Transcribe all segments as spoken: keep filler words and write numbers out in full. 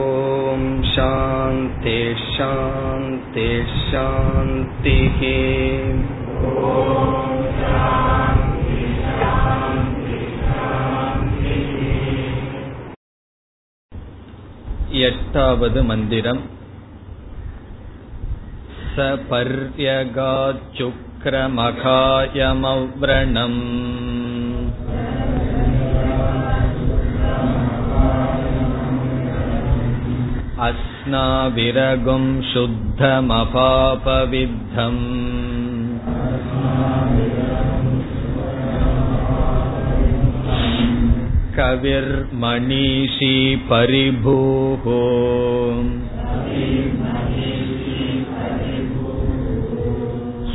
ஓம் சாந்தி சாந்தி சாந்திஹி. எட்டாவது மந்திரம். சபர்யகாச்சுக்ரமகாயமவ்ரணம் அஸ்நாவிரகும் சுத்தமபாபவித்தம் கவிர் மணிஷி பரிபூஹோ.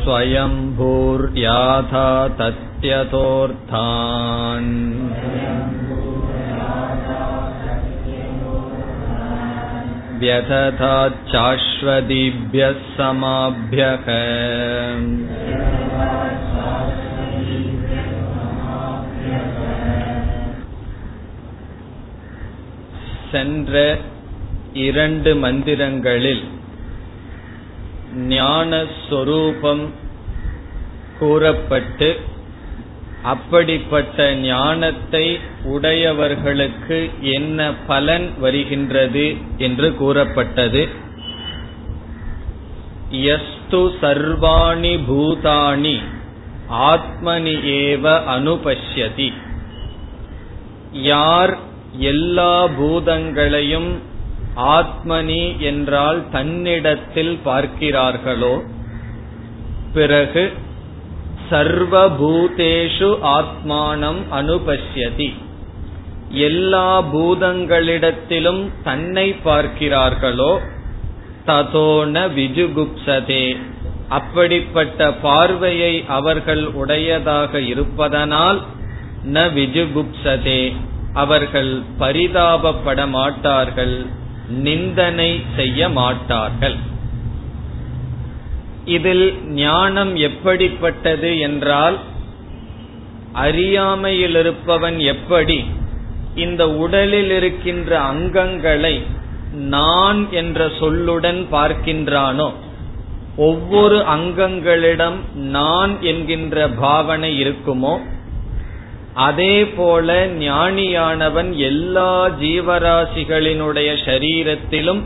ஸ்வயம் பூர் யாதா தத்யதோர்தான் வ்யததாத் சாஸ்வதிப்யஸ் சமாப்யக. சென்ற இரண்டு மந்திரங்களில் ஞானஸ்வரூபம் கூறப்பட்டு அப்படிப்பட்ட ஞானத்தை உடையவர்களுக்கு என்ன பலன் வருகின்றது என்று கூறப்பட்டது. யஸ்து சர்வாணி பூதானி ஆத்மனி ஏவ அனுபஷ்யதி. யார் எல்லா பூதங்களையும் ஆத்மனி என்றால் தன்னிடத்தில் பார்க்கிறார்களோ, பிறகு சர்வபூதேஷு ஆத்மானம் அனுபஷ்யதி, எல்லா பூதங்களிடத்திலும் தன்னை பார்க்கிறார்களோ, ததோன விஜுகுப்சதே, அப்படிப்பட்ட பார்வையை அவர்கள் உடையதாக இருப்பதனால் ந விஜுகுப்சதே, அவர்கள் பரிதாபப்பட மாட்டார்கள், நிந்தனை செய்ய மாட்டார்கள். இதில் ஞானம் எப்படிப்பட்டது என்றால், அறியாமையில் இருப்பவன் எப்படி இந்த உடலில் இருக்கின்ற அங்கங்களை நான் என்ற சொல்லுடன் பார்க்கின்றானோ, ஒவ்வொரு அங்கங்களிடம் நான் என்கின்ற பாவனை இருக்குமோ, அதேபோல ஞானியானவன் எல்லா ஜீவராசிகளினுடைய சரீரத்திலும்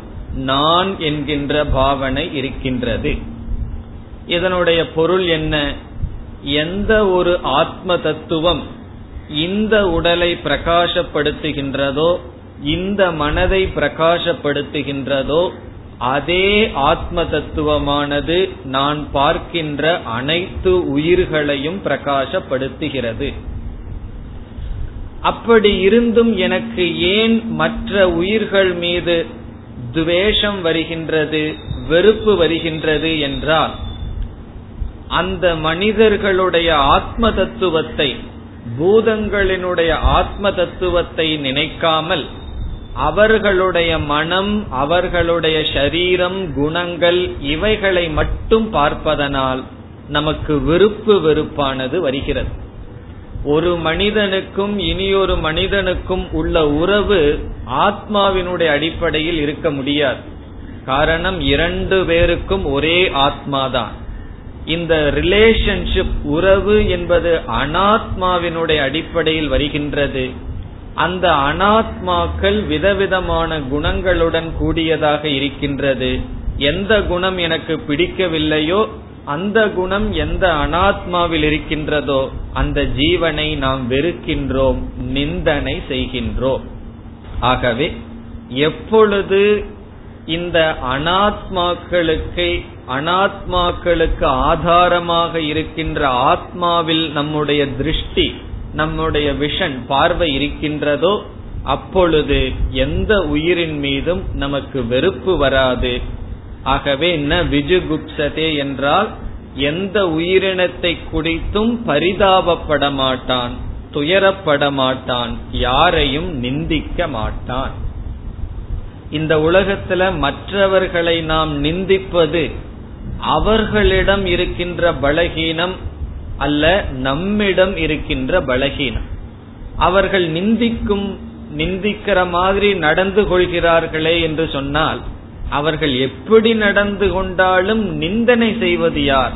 நான் என்கின்ற பாவனை இருக்கின்றது. இதனுடைய பொருள் என்ன? எந்த ஒரு ஆத்ம தத்துவம் இந்த உடலை பிரகாசப்படுத்துகின்றதோ, இந்த மனதை பிரகாசப்படுத்துகின்றதோ, அதே ஆத்ம தத்துவமானது நான் பார்க்கின்ற அனைத்து உயிர்களையும் பிரகாசப்படுத்துகிறது. அப்படி இருந்தும் எனக்கு ஏன் மற்ற உயிர்கள் மீது துவேஷம் வருகின்றது, வெறுப்பு வருகின்றது என்றால், அந்த மனிதர்களுடைய ஆத்ம தத்துவத்தை, பூதங்களினுடைய ஆத்ம தத்துவத்தை நினைக்காமல் அவர்களுடைய மனம், அவர்களுடைய சரீரம், குணங்கள் இவைகளை மட்டும் பார்ப்பதனால் நமக்கு விருப்பு வெறுப்பானது வருகிறது. ஒரு மனிதனுக்கும் இனியொரு மனிதனுக்கும் உள்ள உறவு ஆத்மாவினுடைய அடிப்படையில் இருக்க முடியாது. காரணம், இரண்டு பேருக்கும் ஒரே ஆத்மாதான். இந்த ரிலேஷன்ஷிப், உறவு என்பது அனாத்மாவினுடைய அடிப்படையில் வருகின்றது. அந்த அனாத்மாக்கள் விதவிதமான குணங்களுடன் கூடியதாக இருக்கின்றது. எந்த குணம் எனக்கு பிடிக்கவில்லையோ, அந்த குணம் எந்த அனாத்மாவில் இருக்கின்றதோ அந்த ஜீவனை நாம் வெறுக்கின்றோம், நிந்தனை செய்கின்றோம். ஆகவே எப்பொழுது இந்த அனாத்மாக்களுக்கு அனாத்மாக்களுக்கு ஆதாரமாக இருக்கின்ற ஆத்மாவில் நம்முடைய திருஷ்டி, நம்முடைய விஷன், பார்வை இருக்கின்றதோ அப்பொழுது எந்த உயிரின் மீதும் நமக்கு வெறுப்பு வராது. ஆகவே ந விஜுகுப்சதே என்றால் எந்த உயிரினத்தை குறித்தும் பரிதாபப்பட மாட்டான், துயரப்பட மாட்டான், யாரையும் நிந்திக்க மாட்டான். இந்த உலகத்துல மற்றவர்களை நாம் நிந்திப்பது அவர்களிடம் இருக்கின்ற பலகீனம் அல்ல, நம்மிடம் இருக்கின்ற பலகீனம். அவர்கள் நிந்திக்கும் நிந்திக்கிற மாதிரி நடந்து கொள்கிறார்களே என்று சொன்னால் அவர்கள் எப்படி நடந்து கொண்டாலும் நிந்தனை செய்வது யார்?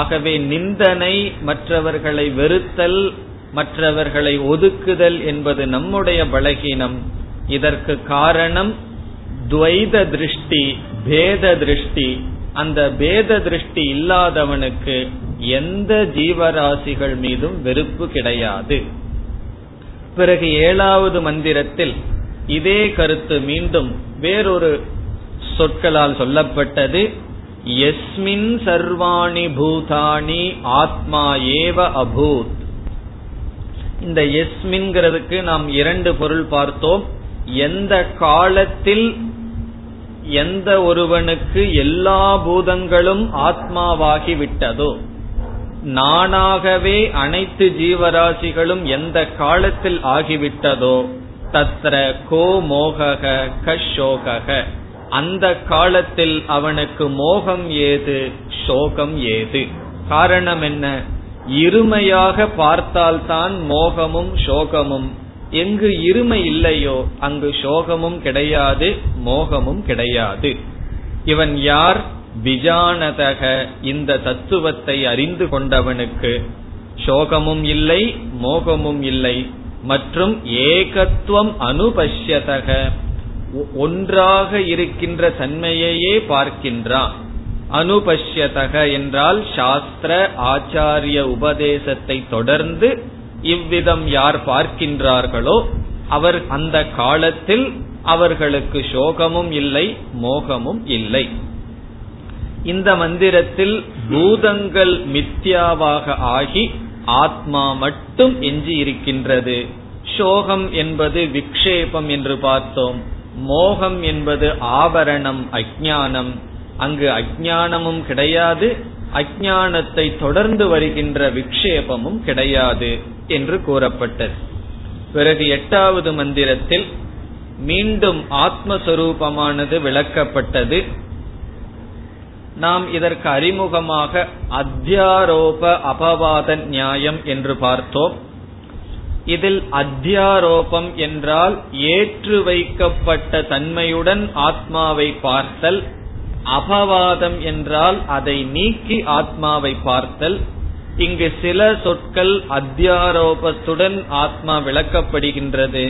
ஆகவே நிந்தனை, மற்றவர்களை வெறுத்தல், மற்றவர்களை ஒதுக்குதல் என்பது நம்முடைய பலகீனம். இதற்கு காரணம் துவைத திருஷ்டி, பேத திருஷ்டி. அந்த பேத திருஷ்டி இல்லாதவனுக்கு எந்த ஜீவராசிகள் மீதும் வெறுப்பு கிடையாது. பிறகு ஏழாவது மந்திரத்தில் இதே கருத்து மீண்டும் வேறொரு சொற்களால் சொல்லப்பட்டது. யஸ்மின் சர்வாணி பூதானி ஆத்மா ஏவ அபூத். இந்த யஸ்மின்கிறதுக்கு நாம் இரண்டு பொருள் பார்த்தோம். எந்த காலத்தில் எந்த ஒருவனுக்கு எல்லா பூதங்களும் ஆத்மாவாகி விட்டதோ, நானாகவே அனைத்து ஜீவராசிகளும் எந்த காலத்தில் ஆகிவிட்டதோ, தத்ர கோ மோகக கஷோகக, அந்த காலத்தில் அவனுக்கு மோகம் ஏது, சோகம் ஏது? காரணம் என்ன? இருமையாக பார்த்தால்தான் மோகமும் சோகமும். எங்கு இருமை இல்லையோ அங்கு சோகமும் கிடையாது, மோகமும் கிடையாது. இவன் யார்? விஜானதக, இந்த தத்துவத்தை அறிந்து கொண்டவனுக்கு சோகமும் இல்லை, மோகமும் இல்லை. மற்றும் ஏகத்துவம் அனுபஷ்யதக, ஒன்றாக இருக்கின்ற தன்மையையே பார்க்கின்றான். அனுபஷ்யதக என்றால் சாஸ்திர ஆச்சாரிய உபதேசத்தை தொடர்ந்து இவ்விதம் யார் பார்க்கின்றார்களோ அவர் அந்த காலத்தில் அவர்களுக்கு சோகமும் இல்லை, மோகமும் இல்லை. இந்த மந்திரத்தில் பூதங்கள் மித்யாவாக ஆகி ஆத்மா மட்டும் எஞ்சி இருக்கின்றது. சோகம் என்பது விக்ஷேபம் என்று பார்த்தோம், மோகம் என்பது ஆவரணம், அஜ்ஞானம். அங்கு அஜ்ஞானமும் கிடையாது, அஜ்ஞானத்தை தொடர்ந்து வருகின்ற விக்ஷேபமும் கிடையாது என்று கூறப்பட்டது. பிறகு எட்டாவது மந்திரத்தில் மீண்டும் ஆத்மஸ்வரூபமானது விளக்கப்பட்டது. நாம் இதற்கு அறிமுகமாக அத்தியாரோப அபவாத நியாயம் என்று பார்த்தோம். இதில் அத்தியாரோபம் என்றால் ஏற்று வைக்கப்பட்ட தன்மையுடன் ஆத்மாவை பார்த்தல், அபவாதம் என்றால் அதை நீக்கி ஆத்மாவை பார்த்தல். இங்கு சில சொற்கள் அத்தியாரோபத்துடன் ஆத்மா விளக்கப்படுகின்றது,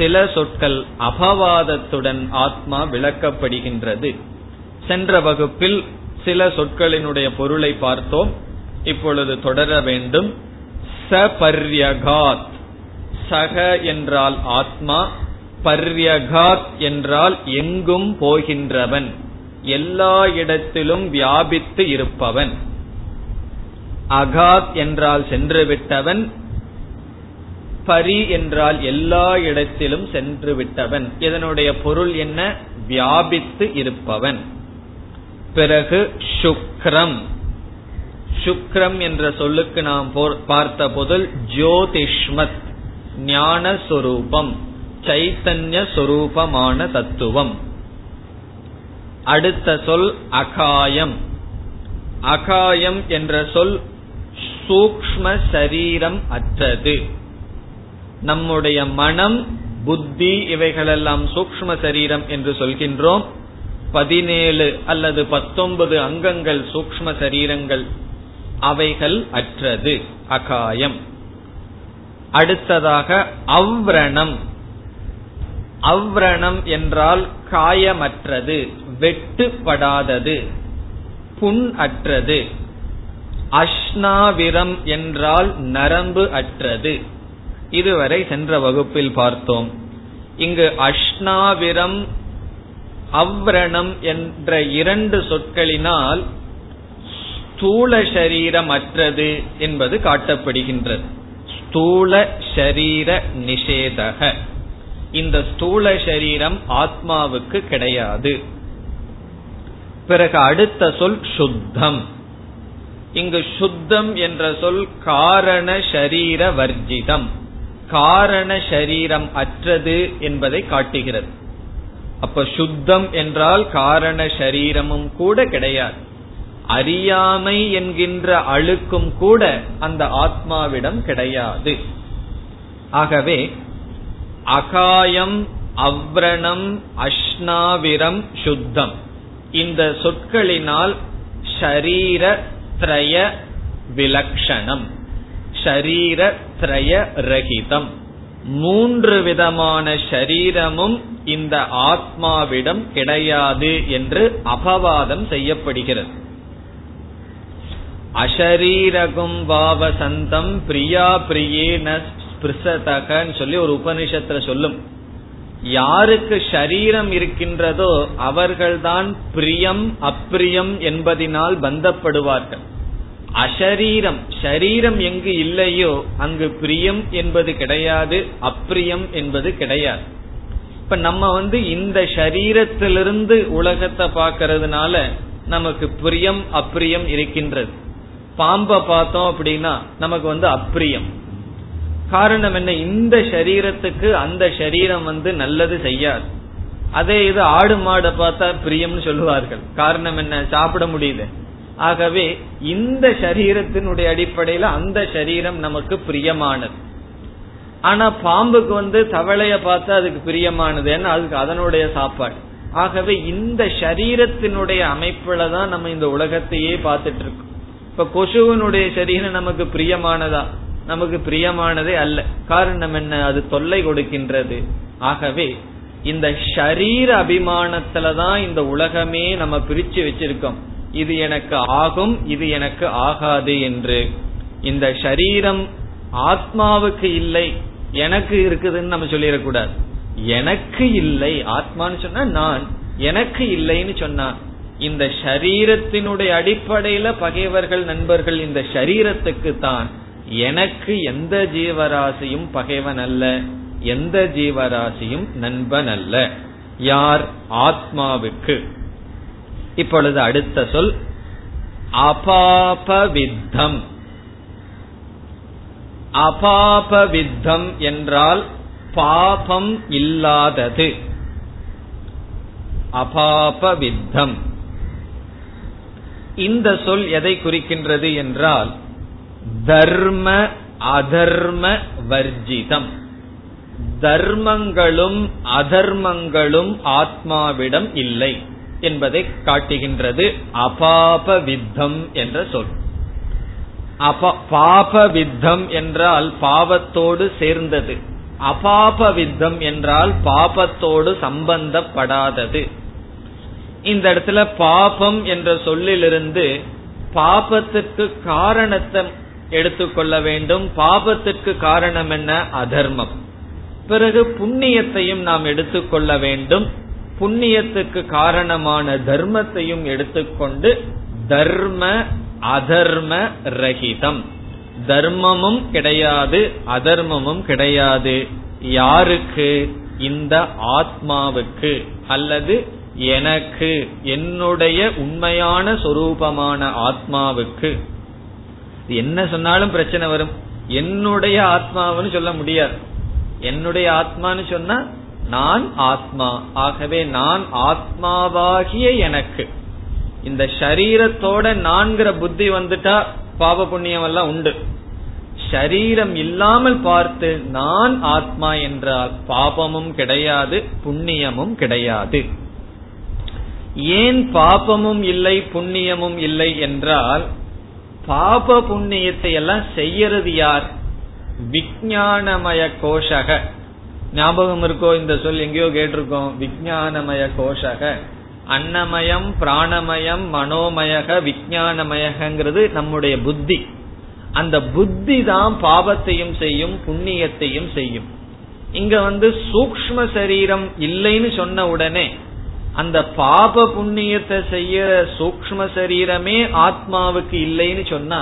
சில சொற்கள் அபவாதத்துடன் ஆத்மா விளக்கப்படுகின்றது. சென்ற வகுப்பில் சில சொற்களினுடைய பொருளை பார்த்தோம், இப்பொழுது தொடர வேண்டும். சபர்யகாத், சக என்றால் ஆத்மா, பர்யகாத் என்றால் எங்கும் போகின்றவன், எல்லா இடத்திலும் வியாபித்து இருப்பவன். அகாத் என்றால் சென்றுவிட்டவன், பரி என்றால் எல்லா இடத்திலும் சென்றுவிட்டவன். இதனுடைய பொருள் என்ன? வியாபித்து இருப்பவன். பிறகு சுக்ரம், சுக்ரம் என்ற சொல்லுக்கு நாம் பார்த்த பொருள் ஜோதிஷ்மத், ஞான சொரூபம், சைத்தன்ய சொரூபமான தத்துவம். அடுத்த சொல் அகாயம். அகாயம் என்ற சொல் சூக்ஷ்ம சரீரம் அற்றது. நம்முடைய மனம், புத்தி இவைகளெல்லாம் சூக்ஷ்ம சரீரம் என்று சொல்கின்றோம். பதினேழு அல்லது பத்தொன்பது அங்கங்கள் சூக்ஷ்ம சரீரங்கள், அவைகள் அற்றது, அகாயம். அடுத்ததாக அவ்ரணம். அவ்ரணம் என்றால் காயமற்றது, வெட்டுப்படாதது, புண் அற்றது. அஷ்ணாவிரம் என்றால் நரம்பு அற்றது. இதுவரை சென்ற வகுப்பில் பார்த்தோம். இங்கு அஷ்ணாவிரம், அவ்ரணம் என்ற இரண்டு சொற்களினால் ஸ்தூல ஷரீரம் அற்றது என்பது காட்டப்படுகின்றது. ஸ்தூல ஷரீர நிஷேதக, இந்த ஸ்தூல ஷரீரம் ஆத்மாவுக்கு கிடையாது. பிறகு அடுத்த சொல் சுத்தம். இங்கு சுத்தம் என்ற சொல் காரண ஷரீர வர்ஜிதம், காரண ஷரீரம் அற்றது என்பதை காட்டுகிறது. அப்ப சுத்தம் என்றால் காரண ஷரீரமும் கூட கிடையாது, அறியாமை என்கின்ற அழுக்கும் கூட அந்த ஆத்மாவிடம் கிடையாது. ஆகவே அகாயம், அவ்ரணம், அஷ்ணாவிரம், சுத்தம் இந்த சொற்களினால் ஷரீர த்ரய விலக்ஷணம், ஷரீர த்ரய ரஹிதம், மூன்று விதமான ஷரீரமும் இந்த ஆத்மாவிடம் கிடையாது என்று அபவாதம் செய்யப்படுகிறது. அஷரீரகும் வாவசந்தம் பிரியா பிரியே நஸ்பிருசதகன்னு சொல்லி ஒரு உபனிஷத்துல சொல்லும். யாருக்கு ஷரீரம் இருக்கின்றதோ அவர்கள்தான் பிரியம் அப்பிரியம் என்பதினால் பந்தப்படுவார்கள். அஷரீரம், ஷரீரம் எங்கு இல்லையோ அங்கு பிரியம் என்பது கிடையாது, அப்பிரியம் என்பது கிடையாது. இப்ப நம்ம வந்து இந்த ஷரீரத்திலிருந்து உலகத்தை பார்க்கறதுனால நமக்கு பிரியம் அப்பிரியம் இருக்கின்றது. பாம்பை பார்த்தோம் அப்படின்னா நமக்கு வந்து அப்பிரியம். காரணம் என்ன? இந்த சரீரத்துக்கு அந்த சரீரம் வந்து நல்லது செய்யாது. அதே இது ஆடு மாடை பார்த்தா பிரியம்னு சொல்லுவார்கள். காரணம் என்ன? சாப்பிட முடியுது. ஆகவே இந்த சரீரத்தினுடைய அடிப்படையில அந்த சரீரம் நமக்கு பிரியமானது. ஆனா பாம்புக்கு வந்து தவளைய பார்த்தா அதுக்கு பிரியமானது, ஏன்னா அதுக்கு அதனுடைய சாப்பாடு. ஆகவே இந்த சரீரத்தினுடைய அமைப்புல தான் நம்ம இந்த உலகத்தையே பார்த்துட்டு இருக்கோம். இப்ப கொசுவனுடைய சரீரம் நமக்கு பிரியமானதா? நமக்கு பிரியமானதே அல்ல. காரணம் என்ன? அது தொல்லை கொடுக்கின்றது. ஆகவே இந்த ஷரீர அபிமானத்துலதான் இந்த உலகமே நம்ம பிரிச்சு வச்சிருக்கோம். இது எனக்கு ஆகும், இது எனக்கு ஆகாது என்று. இந்த ஷரீரம் ஆத்மாவுக்கு இல்லை, எனக்கு இருக்குதுன்னு நம்ம சொல்லிடக்கூடாது. எனக்கு இல்லை ஆத்மான்னு சொன்னா நான், எனக்கு இல்லைன்னு சொன்னா இந்த ஷரீரத்தினுடைய அடிப்படையில பகைவர்கள் நண்பர்கள் இந்த ஷரீரத்துக்கு தான். எனக்கு எந்த ஜீவராசியும் பகைவன் அல்ல, எந்த ஜீவராசியும் நண்பன் அல்ல. யார்? ஆத்மாவுக்கு. இப்பொழுது அடுத்த சொல் அபாபவித்தம். அபாபவித்தம் என்றால் பாபம் இல்லாதது. அபாபவித்தம் இந்த சொல் எதை குறிக்கின்றது என்றால் தர்ம அதர்ம வர்ஜிதம். தர்மங்களும் அதர்மங்களும் ஆத்மாவிடம் இல்லை என்பதை காட்டுகின்றது அபாபவித்தம் என்ற சொல். அப பாபவித்தம் என்றால் பாவத்தோடு சேர்ந்தது, அபாபவித்தம் என்றால் பாபத்தோடு சம்பந்தப்படாதது. இந்த இடத்துல பாபம் என்ற சொல்லிலிருந்து பாபத்திற்கு காரணத்தை எடுத்துக்கொள்ள வேண்டும். பாபத்திற்கு காரணம் என்ன? அதர்மம். பிறகு புண்ணியத்தையும் நாம் எடுத்துக்கொள்ள வேண்டும். புண்ணியத்துக்கு காரணமான தர்மத்தையும் எடுத்துக்கொண்டு தர்ம அதர்ம ரஹிதம், தர்மமும் கிடையாது அதர்மமும் கிடையாது. யாருக்கு? இந்த ஆத்மாவுக்கு அல்லது எனக்கு, என்னுடைய உண்மையான சொரூபமான ஆத்மாவுக்கு. என்ன சொன்னாலும் பிரச்சனை வரும். என்னுடைய ஆத்மாவுன்னு சொல்ல முடியாது. என்னுடைய ஆத்மான்னு சொன்னா நான் ஆத்மா. ஆகவே நான் ஆத்மாவாகிய எனக்கு, இந்த ஷரீரத்தோட நான்கிற புத்தி வந்துட்டா பாவ புண்ணியம் எல்லாம் உண்டு. ஷரீரம் இல்லாமல் பார்த்து நான் ஆத்மா என்றால் பாபமும் கிடையாது புண்ணியமும் கிடையாது. ஏன் பாபமும் இல்லை புண்ணியமும் இல்லை என்றால் பாப புண்ணியத்தை எல்லாம் செய்யறது யார்? விஞ்ஞானமய கோஷக. ஞாபகம் இருக்கோ? இந்த சொல் எங்கேயோ கேட்டிருக்கோம். விஞ்ஞானமய கோஷக, அன்னமயம் பிராணமயம் மனோமயக விஞ்ஞானமயகிறது நம்முடைய புத்தி. அந்த புத்தி தான் பாபத்தையும் செய்யும் புண்ணியத்தையும் செய்யும். இங்க வந்து சூக்ம சரீரம் இல்லைன்னு சொன்ன உடனே அந்த பாப புண்ணியத்தை செய்யற சூக்ம சரீரமே ஆத்மாவுக்கு இல்லைன்னு சொன்னா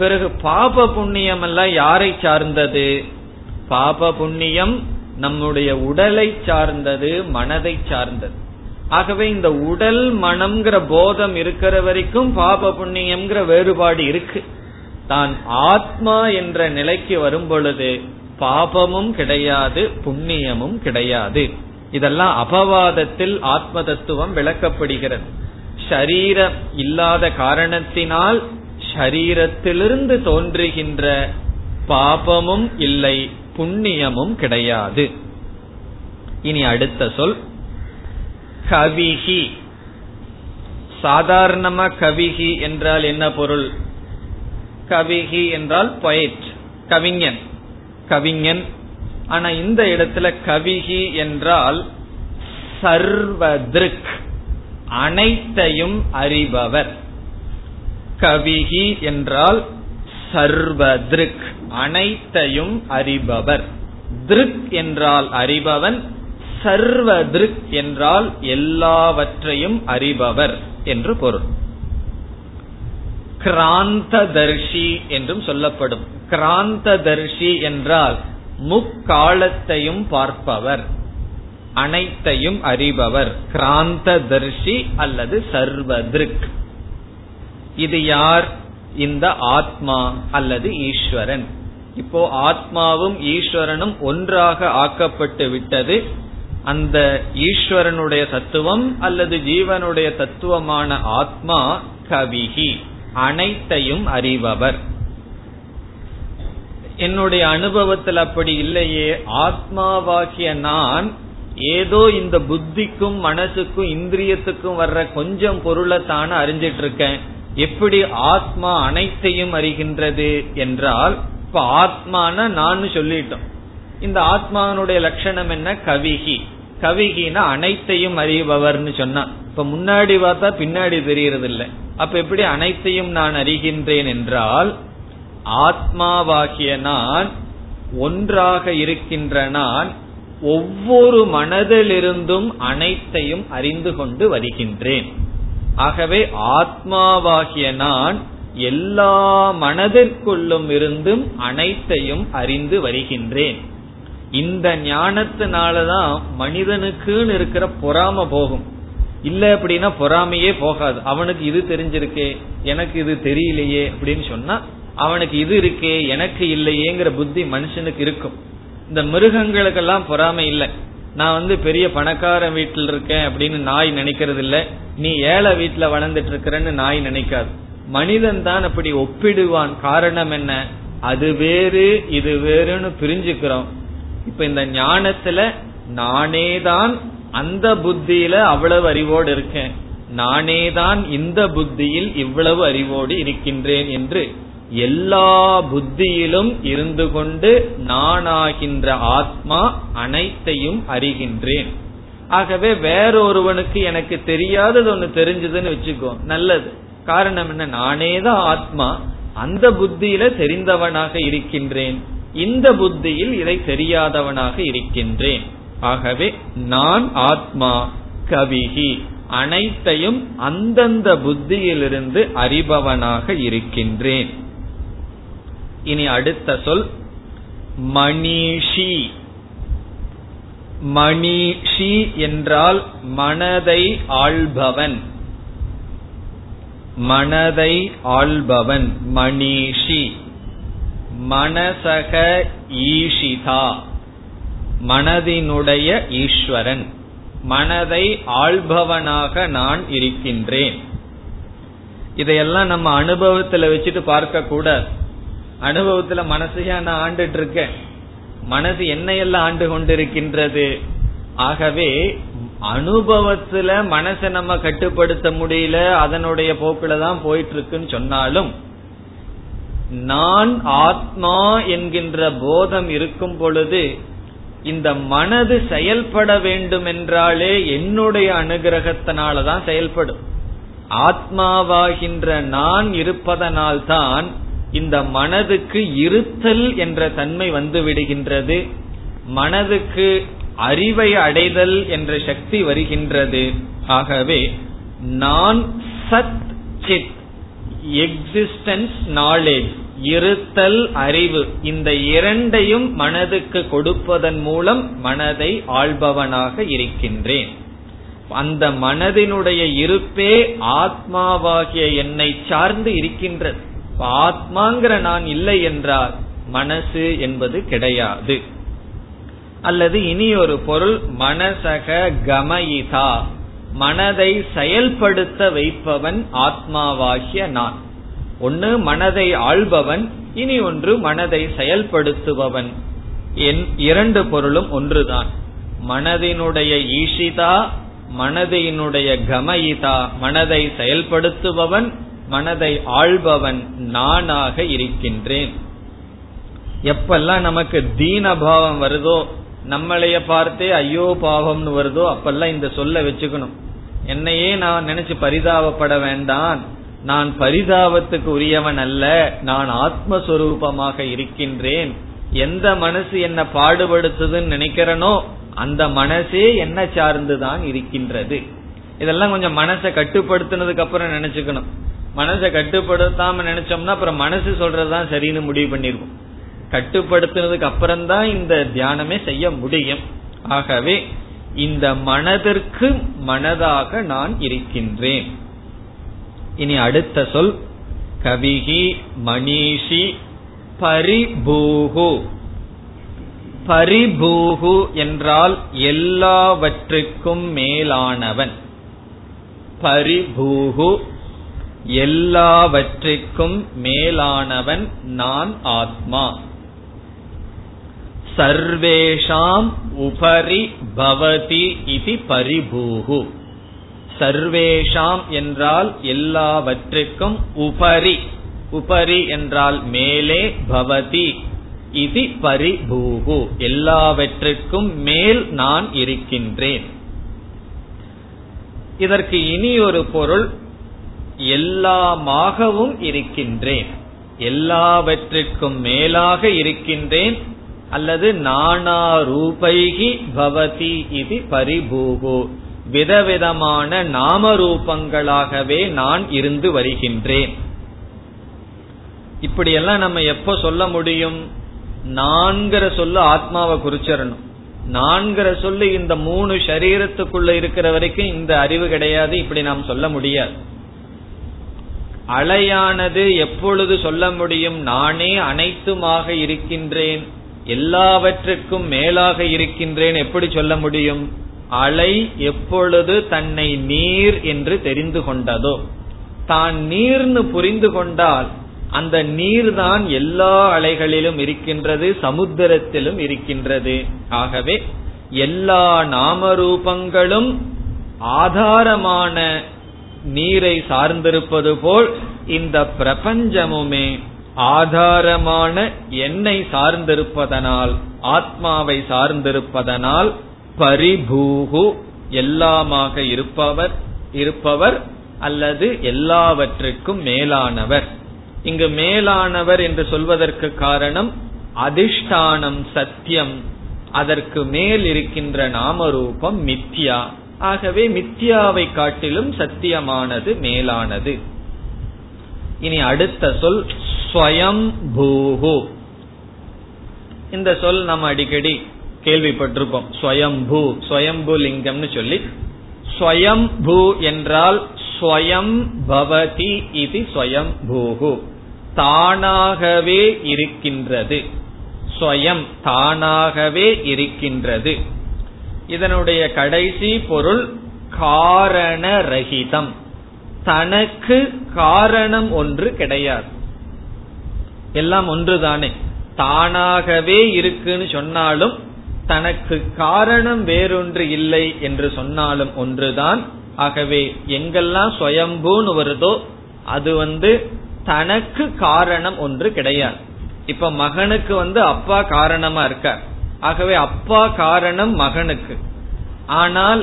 பிறகு பாப புண்ணியம் எல்லாம் யாரை சார்ந்தது? பாப புண்ணியம் நம்முடைய உடலை சார்ந்தது, மனதை சார்ந்தது. ஆகவே இந்த உடல் மனம்ங்கிற போதம் இருக்கிற வரைக்கும் பாப புண்ணியம்ங்கிற வேறுபாடு இருக்கு. தான் ஆத்மா என்ற நிலைக்கு வரும் பொழுது பாபமும் கிடையாது புண்ணியமும் கிடையாது. இதெல்லாம் அபவாதத்தில் ஆத்ம தத்துவம் விளக்கப்படுகிறது. ஷரீரம் இல்லாத காரணத்தினால் ஷரீரத்திலிருந்து தோன்றுகின்ற பாபமும் இல்லை புண்ணியமும் கிடையாது. இனி அடுத்த சொல் கவிஹி. சாதாரணமா கவிஹி என்றால் என்ன பொருள்? கவிஹி என்றால் பொயட், கவிஞன், கவிஞன். ஆனா இந்த இடத்துல கவிஹி என்றால் சர்வத்ருக், அனைத்தையும் அறிபவர். கவிஹி என்றால் சர்வத்ருக், அனைத்தையும் அறிபவர். திருக் என்றால் அறிபவன், சர்வத்ருக் என்றால் எல்லாவற்றையும் அறிபவர் என்று பொருள். கிராந்ததர்ஷி என்றும் சொல்லப்படும். கிராந்ததர்ஷி என்றால் முக்காலத்தையும் பார்ப்பவர், அனைத்தையும் அறிபவர். கிராந்ததர்ஷி அல்லது சர்வத்ருக். இது யார்? இந்த ஆத்மா அல்லது ஈஸ்வரன். இப்போ ஆத்மாவும் ஈஸ்வரனும் ஒன்றாக ஆக்கப்பட்டு விட்டது. அந்த ஈஸ்வரனுடைய தத்துவம் அல்லது ஜீவனுடைய தத்துவமான ஆத்மா கவிஹி, அனைத்தையும் அறிபவர். என்னுடைய அனுபவத்தில் அப்படி இல்லையே, ஆத்மாவாகிய நான் ஏதோ இந்த புத்திக்கும் மனசுக்கும் இந்திரியத்துக்கும் வர்ற கொஞ்சம் பொருளை தானே அறிஞ்சிட்டு இருக்கேன். எப்படி ஆத்மா அனைத்தையும் அறிகின்றது என்றால், இப்ப ஆத்மான நான் சொல்லிட்டோம். இந்த ஆத்மானுடைய லட்சணம் என்ன? கவிஹி. கவிஹினா அனைத்தையும் அறிபவர்னு சொன்னா இப்ப முன்னாடி பார்த்தா பின்னாடி தெரியறது இல்லை. அப்ப எப்படி அனைத்தையும் நான் அறிகின்றேன் என்றால், ஆத்மாவாகிய நான் ஒன்றாக இருக்கின்ற நான் ஒவ்வொரு மனதிலிருந்தும் அனைத்தையும் அறிந்து கொண்டு வருகின்றேன். ஆகவே ஆத்மாவாகிய நான் எல்லா மனதிற்குள்ளும் இருந்தும் அனைத்தையும் அறிந்து வருகின்றேன். இந்த ஞானத்தினாலதான் மனிதனுக்குன்னு இருக்கிற பொறாம போகும். இல்ல அப்படின்னா பொறாமையே போகாது. அவனுக்கு இது தெரிஞ்சிருக்கே, எனக்கு இது தெரியலையே அப்படின்னு சொன்னா, அவனுக்கு இது இருக்கே எனக்கு இல்லையேங்கிற புத்தி மனுஷனுக்கு இருக்கும். இந்த மிருகங்களுக்கெல்லாம் பொறாமை இல்லை. நான் வந்து பெரிய பணக்கார வீட்டில் இருக்கேன் அப்படின்னு நாய் நினைக்கிறது இல்லை. நீ ஏழை வீட்டுல வளர்ந்துட்டு இருக்கிறன்னு நாய் நினைக்காது. மனிதன் தான் அப்படி ஒப்பிடுவான். காரணம் என்ன? அது வேறு இது வேறுன்னு பிரிஞ்சுக்கிறோம். இப்ப இந்த ஞானத்துல நானே தான் அந்த புத்தியில அவ்வளவு அறிவோடு இருக்கேன், நானே தான் இந்த புத்தியில் இவ்வளவு அறிவோடு இருக்கின்றேன் என்று எல்லா புத்தியிலும் இருந்து கொண்டு நானாகின்ற ஆத்மா அனைத்தையும் அறிகின்றேன். ஆகவே வேறொருவனுக்கு எனக்கு தெரியாதது ஒண்ணு தெரிஞ்சதுன்னு வச்சுக்கோ, நல்லது. காரணம் என்ன? நானேதான் ஆத்மா, அந்த புத்தியில தெரிந்தவனாக இருக்கின்றேன், இந்த புத்தியில் இதை தெரியாதவனாக இருக்கின்றேன். ஆகவே நான் ஆத்மா கவிஹி, அனைத்தையும் அந்தந்த புத்தியிலிருந்து அறிபவனாக இருக்கின்றேன். இனி அடுத்த சொல் மணிஷி. மணிஷி என்றால் மனதை ஆள்பவன், மனதை ஆள்பவன் மணிஷி. மனசக ஈஷிதா, மனதினுடைய ஈஸ்வரன், மனதை ஆள்பவனாக நான் இருக்கின்றேன். இதையெல்லாம் நம்ம அனுபவத்துல வச்சுட்டு பார்க்க கூடாது. அனுபவத்துல மனசையா நான் ஆண்டுட்டு இருக்கேன், மனசு என்னையெல்லாம் ஆண்டு கொண்டிருக்கின்றது. ஆகவே அனுபவத்துல மனசை நம்ம கட்டுப்படுத்த முடியல, அதனுடைய போக்குலதான் போயிட்டு இருக்குன்னு சொன்னாலும், நான் ஆத்மா என்கின்ற போதம் இருக்கும் பொழுது இந்த மனது செயல்பட வேண்டும் என்றாலே என்னுடைய அனுகிரகத்தினாலதான் செயல்படும். ஆத்மாவாகின்ற நான் இருப்பதனால்தான் இந்த மனதுக்கு இருத்தல் என்ற தன்மை வந்து விடுகின்றது, மனதுக்கு அறிவை அடைதல் என்ற சக்தி வருகின்றது. ஆகவே நான் சத் சித் எக்ஸிஸ்டன்ஸ் நாலேஜ் இருத்தல் அறிவு இந்த இரண்டையும் மனதுக்கு கொடுப்பதன் மூலம் மனதை ஆள்பவனாக இருக்கின்றேன். அந்த மனதினுடைய இருப்பே ஆத்மாவாகிய என்னை சார்ந்து இருக்கின்றது. ஆத்மாங்கிற நான் இல்லை என்றால் மனசு என்பது கிடையாது. அல்லது இனி ஒரு பொருள், மனசக கமயிதா, மனதை செயல்படுத்த வைப்பவன் ஆத்மாவாகிய நான். ஒன்று மனதை ஆள்பவன், இனி ஒன்று மனதை செயல்படுத்துபவன். இரண்டு பொருளும் ஒன்றுதான். மனதினுடைய ஈஷிதா, மனதினுடைய கமயிதா, மனதை செயல்படுத்துபவன், மனதை ஆள்பவன் நானாக இருக்கின்றேன். எப்பெல்லாம் நமக்கு தீனபாவம் வருதோ, நம்மளைய பார்த்தே ஐயோ பாவம்னு வருதோ, அப்பெல்லாம் இந்த சொல்ல வச்சுக்கணும். என்னையே நான் நினைச்சு பரிதாபப்பட வேண்டாம், நான் பரிதாபத்துக்கு உரியவன் அல்ல, நான் ஆத்மஸ்வரூபமாக இருக்கின்றேன். எந்த மனசு என்ன பாடுபடுத்துதுன்னு நினைக்கிறனோ அந்த மனசே என்ன சார்ந்துதான் இருக்கின்றது. இதெல்லாம் கொஞ்சம் மனசை கட்டுப்படுத்தினதுக்கு அப்புறம் நினைச்சுக்கணும். மனசை கட்டுப்படுத்தாம நினைச்சோம்னா அப்புறம் மனசு சொல்றதுதான் சரின்னு முடிவு பண்ணிருக்கும். கட்டுப்படுத்தினதுக்கு அப்புறம்தான் இந்த தியானமே செய்ய முடியும். ஆகவே இந்த மனதிற்கு மனதாக நான் இருக்கின்றேன். இனி அடுத்த சொல் கவிஹி மணிஷி பரிபூஹு. பரிபூஹு என்றால் எல்லாவற்றுக்கும் மேலானவன். பரிபூஹு எல்லாவற்றிற்கும் மேலானவன் நான் ஆத்மா. சர்வேஷாம் உபரி பவதி இதி பரிபூஹு. சர்வேஷாம் என்றால் எல்லாவற்றுக்கும், உபரி உபரி என்றால் மேலே, பவதி இதி பரிபூஹு எல்லாவற்றுக்கும் மேல் நான் இருக்கின்றேன். இதற்கு இனி ஒரு பொருள், எல்லாமாகவும் இருக்கின்றேன், எல்லாவற்றிற்கும் மேலாக இருக்கின்றேன். அல்லது நானா ரூபைகி பவதி இது பரிபூகு, விதவிதமான நாம ரூபங்களாகவே நான் இருந்து வருகின்றேன். இப்படியெல்லாம் நம்ம எப்ப சொல்ல முடியும்? நான்கிற சொல்லு ஆத்மாவை குறிச்சிடணும். நான்கிற சொல்லு இந்த மூணு சரீரத்துக்குள்ள இருக்கிற வரைக்கும் இந்த அறிவு கிடையாது. இப்படி நாம் சொல்ல முடியாது. அலையானது எப்பொழுது சொல்ல முடியும், நானே அனைத்துமாக இருக்கின்றேன், எல்லாவற்றுக்கும் மேலாக இருக்கின்றேன் எப்படி சொல்ல முடியும்? அலை எப்பொழுது தன்னை நீர் என்று தெரிந்து கொண்டதோ, தான் நீர்னு புரிந்து கொண்டால் அந்த நீர் தான் எல்லா அலைகளிலும் இருக்கின்றது, சமுத்திரத்திலும் இருக்கின்றது. ஆகவே எல்லா நாமரூபங்களும் ஆதாரமான நீரை சார்ந்திருப்பது போல் இந்த பிரபஞ்சமுமே ஆதாரமான என்னை சார்ந்திருப்பதனால், ஆத்மாவை சார்ந்திருப்பதனால் பரிபூகு எல்லாமாக இருப்பவர் இருப்பவர் அல்லது எல்லாவற்றுக்கும் மேலானவர். இங்கு மேலானவர் என்று சொல்வதற்கு காரணம் அதிஷ்டானம் சத்தியம், அதற்கு மேல் இருக்கின்ற நாமரூபம் மித்யா. ஆகவே மித்யாவை காட்டிலும் சத்தியமானது மேலானது. இனி அடுத்த சொல் ஸ்வயம்பூஹு. இந்த சொல் நம்ம அடிக்கடி கேள்விப்பட்டிருப்போம். ஸ்வயம்பூ, ஸ்வயம்பு லிங்கம்னு சொல்லி. ஸ்வயம்பூ என்றால் ஸ்வயம் பவதி இது ஸ்வயம்பூஹு, தானாகவே இருக்கின்றது. ஸ்வயம் தானாகவே இருக்கின்றது. இதனுடைய கடைசி பொருள் காரண ரஹிதம், தனக்கு காரணம் ஒன்று கிடையாது, எல்லாம் ஒன்றுதானே. தானாகவே இருக்குன்னு சொன்னாலும் தனக்கு காரணம் வேறொன்று இல்லை என்று சொன்னாலும் ஒன்றுதான். ஆகவே எங்கெல்லாம் ஸ்வயம்பூன்னு வருதோ அது வந்து தனக்கு காரணம் ஒன்று கிடையாது. இப்ப மகனுக்கு வந்து அப்பா காரணமா இருக்கார். ஆகவே அப்பா காரணம் மகனுக்கு. ஆனால்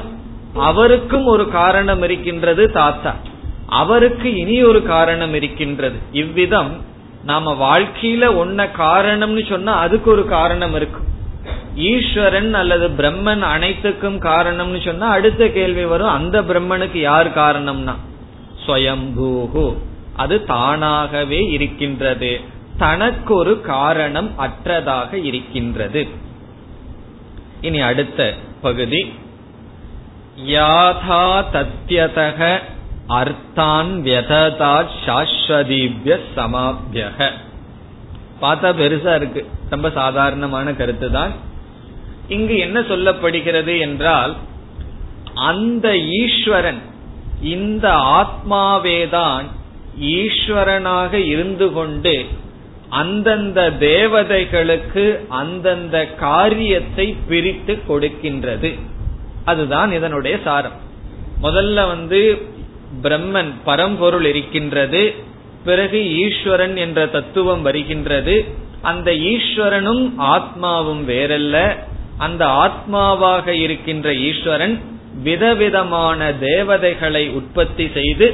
அவருக்கும் ஒரு காரணம் இருக்கின்றது தாத்தா, அவருக்கு இனி ஒரு காரணம் இருக்கின்றது. இவ்விதம் நாம வாழ்க்கையில ஒன்ன காரணம்னு சொன்னா அதுக்கு ஒரு காரணம் இருக்கு. ஈஸ்வரன் அல்லது பிரம்மன் அனைத்துக்கும் காரணம்னு சொன்னா அடுத்த கேள்வி வரும், அந்த பிரம்மனுக்கு யார் காரணம்னா ஸ்வயம்பூஹு, அது தானாகவே இருக்கின்றது, தனக்கு ஒரு காரணம் அற்றதாக இருக்கின்றது. இனி அடுத்த பகுதி, யாதா தத்யதக அர்த்தான் வ்யததா சாஸ்வதிவ்ய சமாப்யக. பார்த்தா பெருசா இருக்கு, ரொம்ப சாதாரணமான கருத்து தான். இங்கு என்ன சொல்லப்படுகிறது என்றால், அந்த ஈஸ்வரன் இந்த ஆத்மாவேதான் ஈஸ்வரனாக இருந்து கொண்டு அந்தந்த தேவதைகளுக்கு அந்தந்த காரியத்தை பிரித்து கொடுக்கின்றது. அதுதான் இதனுடைய சாரம். முதல்ல வந்து பிரம்மன் பரம்பொருள் இருக்கின்றது, பிறகு ஈஸ்வரன் என்ற தத்துவம் வருகின்றது. அந்த ஈஸ்வரனும் ஆத்மாவும் வேறல்ல, அந்த ஆத்மாவாக இருக்கின்ற ஈஸ்வரன் விதவிதமான தேவதைகளை உற்பத்தி செய்து,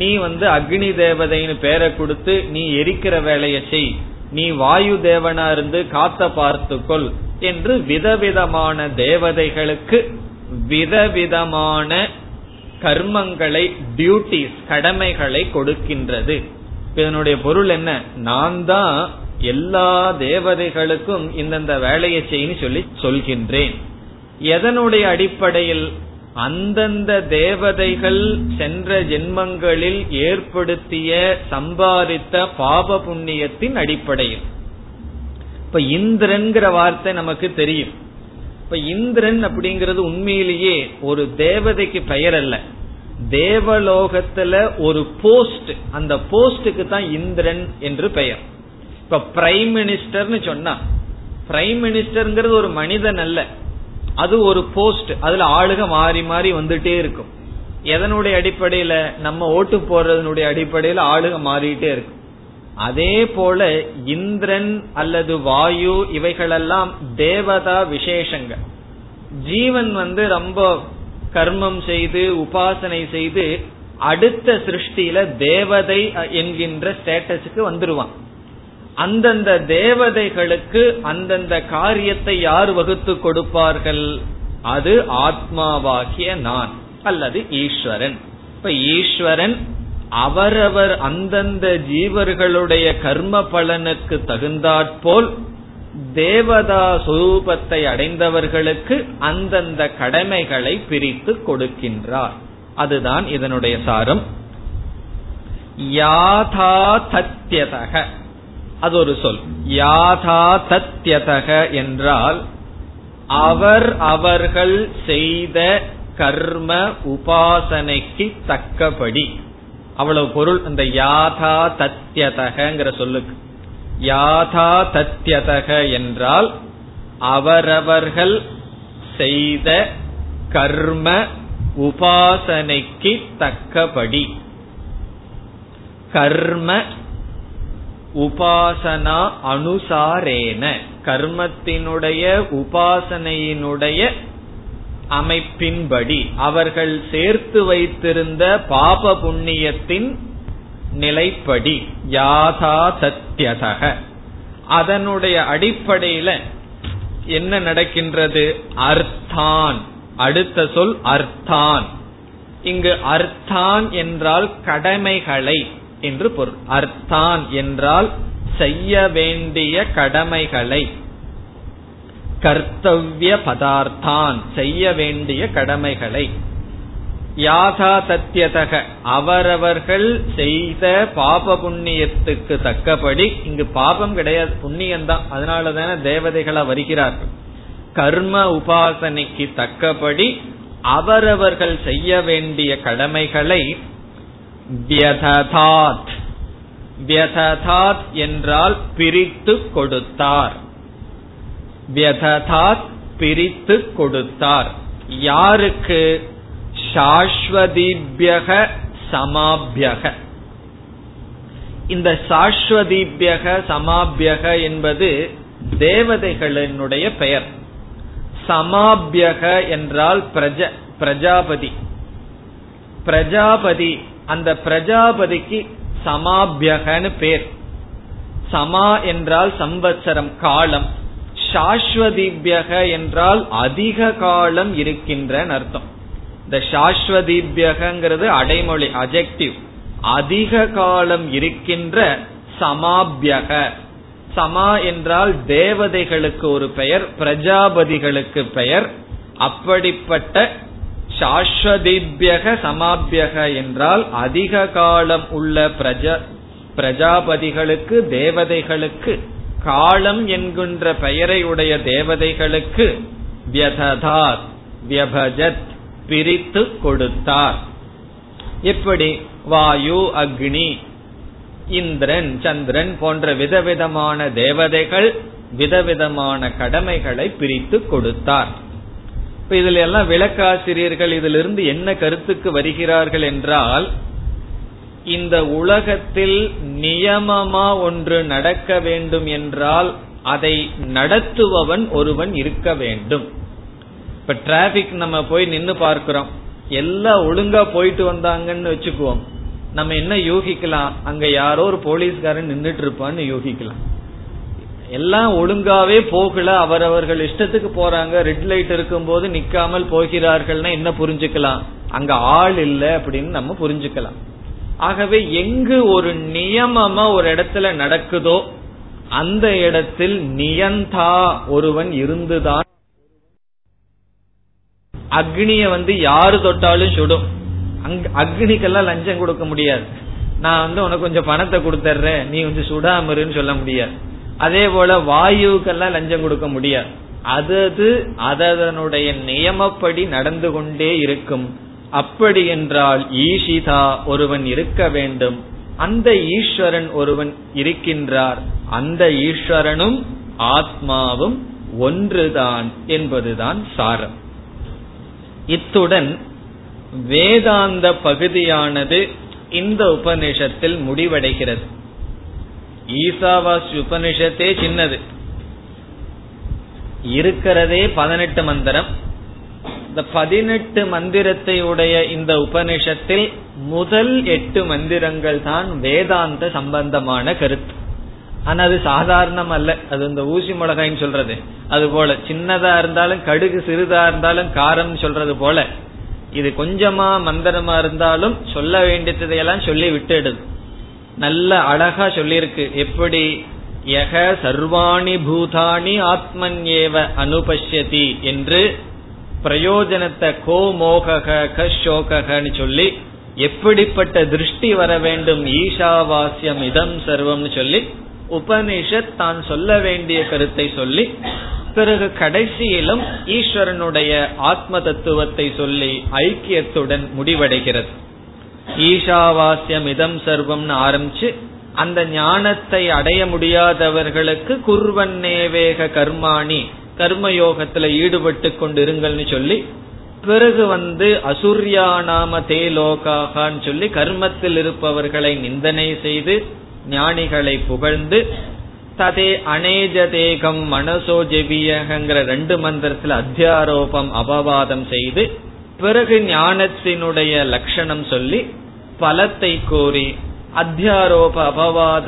நீ வந்து அக்னி தேவதைன்னு பேரை கொடுத்து நீ எரிக்கிற வேலையை செய், நீ வாயு தேவனா இருந்து காத்த பார்த்துக்கொள் என்று விதவிதமான தேவதைகளுக்கு விதவிதமான கர்மங்களை, டியூட்டிஸ், கடமைகளை கொடுக்கின்றது. இதனுடைய பொருள் என்ன, நான் தான் எல்லா தேவதைகளுக்கும் இந்தந்த வேலையை செய்யு சொல்லி சொல்கின்றேன். எதனுடைய அடிப்படையில், அந்தந்த தேவதைகள் சென்ற ஜென்மங்களில் ஏற்படுத்திய சம்பாதித்த பாப புண்ணியத்தின் அடிப்படையில். இப்ப இந்திரன்கிற வார்த்தை நமக்கு தெரியும். இப்ப இந்திரன் அப்படிங்கிறது உண்மையிலேயே ஒரு தேவதைக்கு பெயர் அல்ல, தேவலோகத்துல ஒரு போஸ்ட், அந்த போஸ்டுக்கு தான் இந்திரன் என்று பெயர். இப்ப பிரைம் மினிஸ்டர்னு சொன்னா, பிரைம் மினிஸ்டர்ங்கிறது ஒரு மனிதன் அல்ல, அது ஒரு போஸ்ட், அதுல ஆளுக மாறி மாறி வந்துட்டே இருக்கும். எதனுடைய அடிப்படையில, நம்ம ஓட்டு போடுறதனுடைய அடிப்படையில ஆளுக மாறிட்டே இருக்கும். அதே போல இந்திரன் அல்லது வாயு இவைகளெல்லாம் தேவதா விசேஷங்கள். ஜீவன் வந்து ரொம்ப கர்மம் செய்து உபாசனை செய்து அடுத்த சிருஷ்டியில தேவதை என்கின்ற ஸ்டேட்டஸுக்கு வந்துருவான். அந்தந்த தேவதைகளுக்கு அந்தந்த காரியத்தை யார் வகுத்து கொடுப்பார்கள், அது ஆத்மாவாகிய நான் அல்லது ஈஸ்வரன். இப்ப ஈஸ்வரன் அவரவர் அந்தந்த ஜீவர்களுடைய கர்ம பலனுக்கு தகுந்தாற்போல் தேவதா சுரூபத்தை அடைந்தவர்களுக்கு அந்தந்த கடமைகளை பிரித்து கொடுக்கின்றார். அதுதான் இதனுடைய சாரம். யாதா தத்யதக, அது ஒரு சொல். யாதா தத்யதக என்றால் அவர் அவர்கள் செய்த கர்ம உபாசனைக்கு தக்கபடி, அவ்வளவு பொருள் அந்த யாதா தத்யதகங்கிற சொல்லுக்கு. யாதா தத்யதக என்றால் அவரவர்கள் செய்த கர்ம உபாசனைக்கு தக்கபடி. கர்ம உபாசனா அனுசாரேன, கர்மத்தினுடைய உபாசனையினுடைய அமைப்பின்படி அவர்கள் சேர்த்து வைத்திருந்த பாப புண்ணியத்தின் நிலைப்படி யாதா சத்யதக. அதனுடைய அடிப்படையில என்ன நடக்கின்றது, அர்த்தான். அடுத்த சொல் அர்த்தான். இங்கு அர்த்தான் என்றால் கடமைகளை என்று பொருள். அர்த்தான் என்றால் செய்ய வேண்டிய கடமைகளை, கர்த்தவ்ய பதார்த்தான், செய்ய வேண்டிய கடமைகளை. யாதா சத்யதக அவரவர்கள் செய்த பாப புண்ணியத்துக்கு தக்கபடி. இங்கு பாபம் கிடையாது, புண்ணியம்தான், அதனாலதான தேவதைகளா வருகிறார்கள். கர்ம உபாசனைக்கு தக்கபடி அவரவர்கள் செய்ய வேண்டிய கடமைகளை. வ்யததாத், வ்யததாத் என்றால் பிரித்து கொடுத்தார். வ்யததாத், பிரித்து கொடுத்தார். யாருக்கு, சாஸ்வதிப்யக சமாப்யக. இந்த சாஸ்வதிப்யக சமாப்யக என்பது தேவதைகளினுடைய பெயர். சமாப்யக என்றால் பிரஜ, பிரஜாபதி, பிரஜாபதி. அந்த பிரஜாபதிக்கு சமாப்யகன்னு பேர். சமா என்றால் சம்வத்சரம், காலம். சாஸ்வதிபியக என்றால் அதிக காலம் இருக்கின்ற அர்த்தம். இந்த சாஸ்வதிபியகிறது அடைமொழி, அஜெக்டிவ், அதிக காலம் இருக்கின்ற. சமாபியக, சமா என்றால் தேவதைகளுக்கு ஒரு பெயர், பிரஜாபதிகளுக்கு பெயர். அப்படிப்பட்ட சாஸ்வதிபியக சமாபியக என்றால் அதிக காலம் உள்ள பிரஜா பிரஜாபதிகளுக்கு, தேவதைகளுக்கு, காலம் என்கின்ற பெயரையுடைய தேவதைகளுக்கு வியததார் வியபஜத் பிரித்து கொடுத்தார். எப்படி வாயு, அக்னி, இந்திரன், சந்திரன் போன்ற விதவிதமான தேவதைகள் விதவிதமான கடமைகளை பிரித்து கொடுத்தார். இதுல எல்லாம் விளக்காசிரியர்கள் இதிலிருந்து என்ன கருத்துக்கு வருகிறார்கள் என்றால், இந்த உலகத்தில் நியமமா ஒன்று நடக்க வேண்டும் என்றால் அதை நடத்துபவன் ஒருவன் இருக்க வேண்டும். இப்ப டிராபிக் நம்ம போய் நின்னு பார்க்கிறோம், எல்லாம் ஒழுங்கா போயிட்டு வந்தாங்கன்னு வச்சுக்குவோம். நம்ம என்ன யூகிக்கலாம், அங்க யாரோ ஒரு போலீஸ்காரன் நின்றுட்டு இருப்பான்னு யூகிக்கலாம். எல்லாம் ஒழுங்காவே போகல, அவரவர்கள் இஷ்டத்துக்கு போறாங்க, ரெட் லைட் இருக்கும் போது நிக்காமல் போகிறார்கள்னா என்ன புரிஞ்சுக்கலாம், அங்க ஆள் இல்ல அப்படின்னு நம்ம புரிஞ்சுக்கலாம். ஆகவே எங்கு ஒரு நியமமா ஒரு இடத்துல நடக்குதோ அந்த இடத்தில் நியந்தா ஒருவன் இருந்துதான். அக்னிய வந்து யாரு தொட்டாலும் சுடும், அக்னிக்கெல்லாம் லஞ்சம் கொடுக்க முடியாது. நான் வந்து உனக்கு கொஞ்சம் பணத்தை கொடுத்துறேன், நீ கொஞ்சம் சுடாமருன்னு சொல்ல முடியாது. அதே போல வாயுக்கெல்லாம் லஞ்சம் கொடுக்க முடியாது. அது அதனுடைய நியமப்படி நடந்து கொண்டே இருக்கும். அப்படி என்றால் ஈஷிதா ஒருவன் இருக்க வேண்டும். அந்த ஈஸ்வரன் ஒருவன் இருக்கின்றார். அந்த ஈஸ்வரனும் ஆத்மாவும் ஒன்றுதான் என்பதுதான் சாரம். இத்துடன் வேதாந்த பகுதியானது இந்த உபநிஷத்தில் முடிவடைகிறது. ஈசாவாசி உபநிஷத்தே சின்னது, இருக்கிறதே பதினெட்டு மந்திரம். இந்த பதினெட்டு மந்திரத்தை உடைய இந்த உபநிஷத்தில் முதல் எட்டு மந்திரங்கள் தான் வேதாந்த சம்பந்தமான கருத்து. ஆனா அது சாதாரணம் அல்ல, அது இந்த ஊசி மிளகாய்ன்னு சொல்றது அது போல, சின்னதா இருந்தாலும் கடுகு, சிறிதா இருந்தாலும் காரம் சொல்றது போல, இது கொஞ்சமா மந்திரமா இருந்தாலும் சொல்ல வேண்டியதையெல்லாம் சொல்லி விட்டுடுது. நல்ல அழகா சொல்லிருக்கு. எப்படி யக சர்வாணி பூதானி ஆத்மன்யேவ அனுபஷ்யதி என்று பிரயோஜனத்தை கோ மோகக கஷோகன்னு சொல்லி, எப்படிப்பட்ட திருஷ்டி வர வேண்டும், ஈஷாவாஸ்யம் இதம் சர்வம்னு சொல்லி உபனிஷத் தான் சொல்ல வேண்டிய கருத்தை சொல்லி, பிறகு கடைசியிலும் ஈஸ்வரனுடைய ஆத்ம தத்துவத்தை சொல்லி ஐக்கியத்துடன் முடிவடைகிறது. ஈஷாவாஸ்யம் இதம் சர்வம்னு ஆரம்பிச்சு, அந்த ஞானத்தை அடைய முடியாதவர்களுக்கு குர்வன்னேவேக கர்மாணி, கர்மயோகத்துல ஈடுபட்டு கொண்டிருங்கள்னு சொல்லி, பிறகு வந்து அசுர்யா நாம தே லோகாகான்னு சொல்லி கர்மத்தில் இருப்பவர்களை நிந்தனை செய்து ஞானிகளை புகழ்ந்து, ததே அனேஜதேகம் மனசோ ஜெவியகங்கிற ரெண்டு மந்திரத்துல அத்தியாரோபம் அபவாதம் செய்து, பிறகு ஞானத்தினுடைய லட்சணம் சொல்லி பலத்தை கோரி அத்தியாரோப அபவாத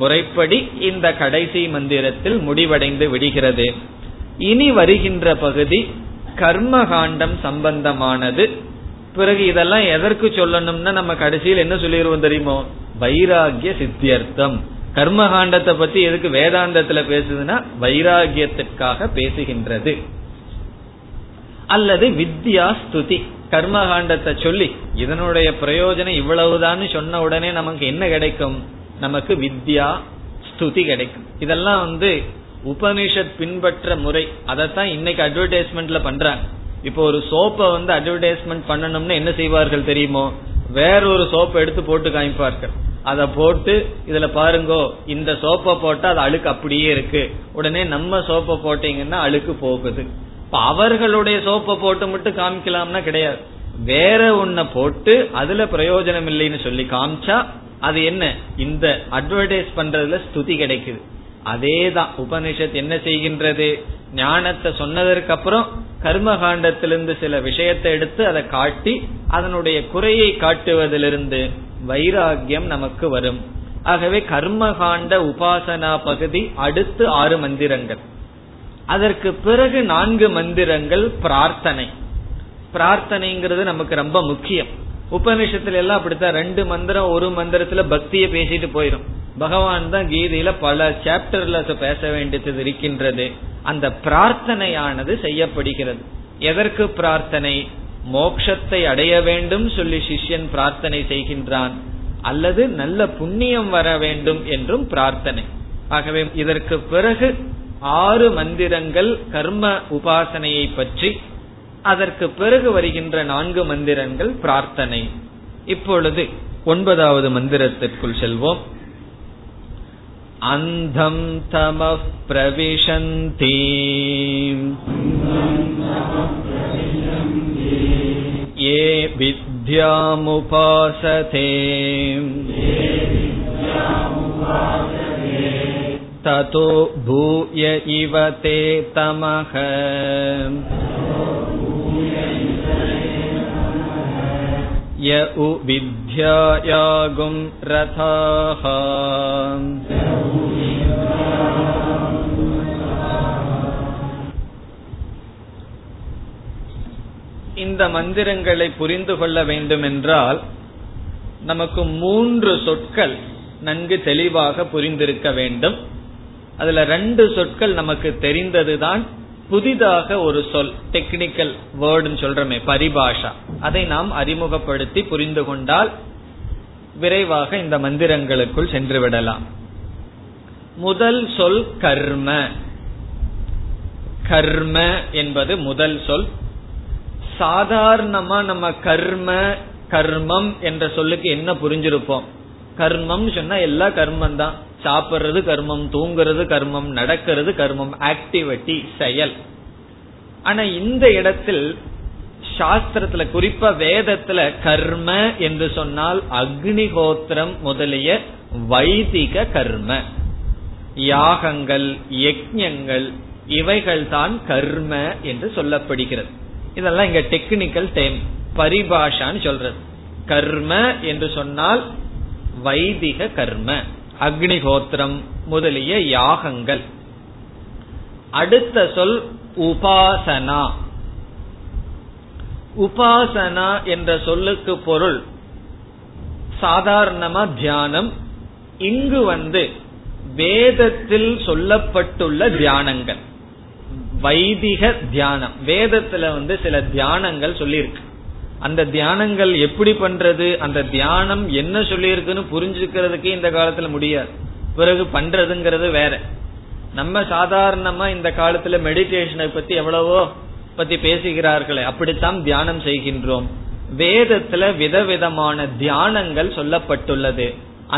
முறைப்படி இந்த கடைசி மந்திரத்தில் முடிவடைந்து விடுகிறது. இனி வருகின்ற பகுதி கர்மகாண்டம் சம்பந்தமானது. பிறகு இதெல்லாம் எதற்கு சொல்லணும்னா, நம்ம கடைசியில் என்ன சொல்லிடுவோம் தெரியுமோ, வைராகிய சித்தியர்த்தம். கர்மகாண்டத்தை பத்தி எதுக்கு வேதாந்தத்துல பேசுதுன்னா வைராகியத்திற்காக பேசுகின்றது. அல்லது வித்யா ஸ்துதி, கர்மகாண்டத்தை சொல்லி இதனுடைய பிரயோஜனம் இவ்வளவுதான் சொன்ன உடனே நமக்கு என்ன கிடைக்கும், நமக்கு வித்யா ஸ்துதி கிடைக்கும். இதெல்லாம் வந்து உபனிஷத் பின்பற்ற முறை. அதத்தான் இன்னைக்கு அட்வர்டைஸ்மெண்ட்ல பண்றாங்க. இப்போ ஒரு சோப்பை வந்து அட்வர்டைஸ்மெண்ட் பண்ணணும்னு என்ன செய்வார்கள் தெரியுமோ, வேறொரு சோப்பை எடுத்து போட்டு காமிப்பார்கள். அதை போட்டு இதுல பாருங்கோ, இந்த சோப்பை போட்டா அது அழுக்கு அப்படியே இருக்கு, உடனே நம்ம சோப்பை போட்டீங்கன்னா அழுக்கு போகுது. இப்ப அவர்களுடைய சோப்பை போட்டு மட்டும் காமிக்கலாம்னா கிடையாது, வேற ஒன்ன போட்டு அதுல பிரயோஜனம் இல்லைன்னு சொல்லி காமிச்சா அது என்ன, இந்த அட்வர்டைஸ் பண்றதுல ஸ்துதி கிடைக்குது. அதேதான் உபனிஷத் என்ன செய்கின்றது, ஞானத்தை சொன்னதற்கு அப்புறம் கர்மகாண்டத்திலிருந்து சில விஷயத்தை எடுத்து அதை காட்டி அதனுடைய குறையை காட்டுவதிலிருந்து வைராகியம் நமக்கு வரும். ஆகவே கர்மகாண்ட உபாசனா பகுதி அடுத்து ஆறு மந்திரங்கள். அதற்கு பிறகு நான்கு மந்திரங்கள் பிரார்த்தனை. பிரார்த்தனைங்கிறது நமக்கு ரொம்ப முக்கியம். உபநிஷத்துல எல்லாம் அப்படித்தான் ரெண்டு மந்திரம், ஒரு மந்திரத்துல பக்திய பேசிட்டு போயிடும். பகவான் தான் கீதையில பல சாப்டர்ல பேச வேண்டியது இருக்கின்றது. அந்த பிரார்த்தனையானது செய்யப்படுகிறது. எதற்கு பிரார்த்தனை? மோட்சத்தை அடைய வேண்டும் சொல்லி சிஷ்யன் பிரார்த்தனை செய்கின்றான், அல்லது நல்ல புண்ணியம் வர வேண்டும் என்றும் பிரார்த்தனை. ஆகவே இதற்கு பிறகு ஆறு மந்திரங்கள் கர்ம உபாசனையை பற்றி, அதற்கு பிறகு வருகின்ற நான்கு மந்திரங்கள் பிரார்த்தனை. இப்பொழுது ஒன்பதாவது மந்திரத்திற்குள் செல்வோம். அந்தம் தமஃ பிரவிஷந்தி யே வித்யாமுபாசதே ததோ பூய இவ தே தமஹ. இந்த மந்திரங்களை புரிந்து கொள்ள வேண்டும் என்றால் நமக்கு மூன்று சொற்கள் நன்கு தெளிவாக புரிந்திருக்க வேண்டும். அதுல ரெண்டு சொற்கள் நமக்கு தெரிந்ததுதான், புதிதாக ஒரு சொல் டெக்னிக்கல் வேர்டுன்னு சொல்றமே பரிபாஷா, அதை நாம் அறிமுகப்படுத்தி புரிந்து கொண்டால் விரைவாக இந்த மந்திரங்களுக்குள் சென்று விடலாம். முதல் சொல் கர்ம. கர்ம என்பது முதல் சொல். சாதாரணமா நம்ம கர்ம கர்மம் என்ற சொல்லுக்கு என்ன புரிஞ்சிருப்போம்? கர்மம் சொன்னா எல்லா கர்மம் தான், சாப்பிடுறது கர்மம், தூங்குறது கர்மம், நடக்கிறது கர்மம், ஆக்டிவிட்டி செயல். ஆனா இந்த இடத்தில் சாஸ்திரத்துல குறிப்பா வேதத்துல கர்ம என்று சொன்னால் அக்னிஹோத்திரம் முதலிய வைதிக கர்ம, யாகங்கள் யஜ்ஞங்கள் இவைகள் தான் கர்ம என்று சொல்லப்படுகிறது. இதெல்லாம் இங்க டெக்னிக்கல் டேம், பரிபாஷான்னு சொல்றது. கர்ம என்று சொன்னால் வைதிக கர்ம, அக்னிஹோத்திரம் முதலிய யாகங்கள். அடுத்த சொல் உபாசனா. உபாசனா என்ற சொல்லுக்கு பொருள் சாதாரணமா தியானம். இங்கு வந்து வேதத்தில் சொல்லப்பட்டுள்ள தியானங்கள், வைதிக தியானம். வேதத்துல வந்து சில தியானங்கள் சொல்லியிருக்கு. அந்த தியானங்கள் எப்படி பண்றது, அந்த தியானம் என்ன சொல்லியிருக்குன்னு புரிஞ்சுக்கிறதுக்கே இந்த காலத்துல முடியாது, பிறகு பண்றதுங்கிறது வேற. நம்ம சாதாரணமா இந்த காலத்துல மெடிடேஷனை பத்தி எவ்வளவோ பத்தி பேசுகிறார்களே, அப்படித்தான் தியானம் செய்கின்றோம். வேதத்துல விதவிதமான தியானங்கள் சொல்லப்பட்டுள்ளது.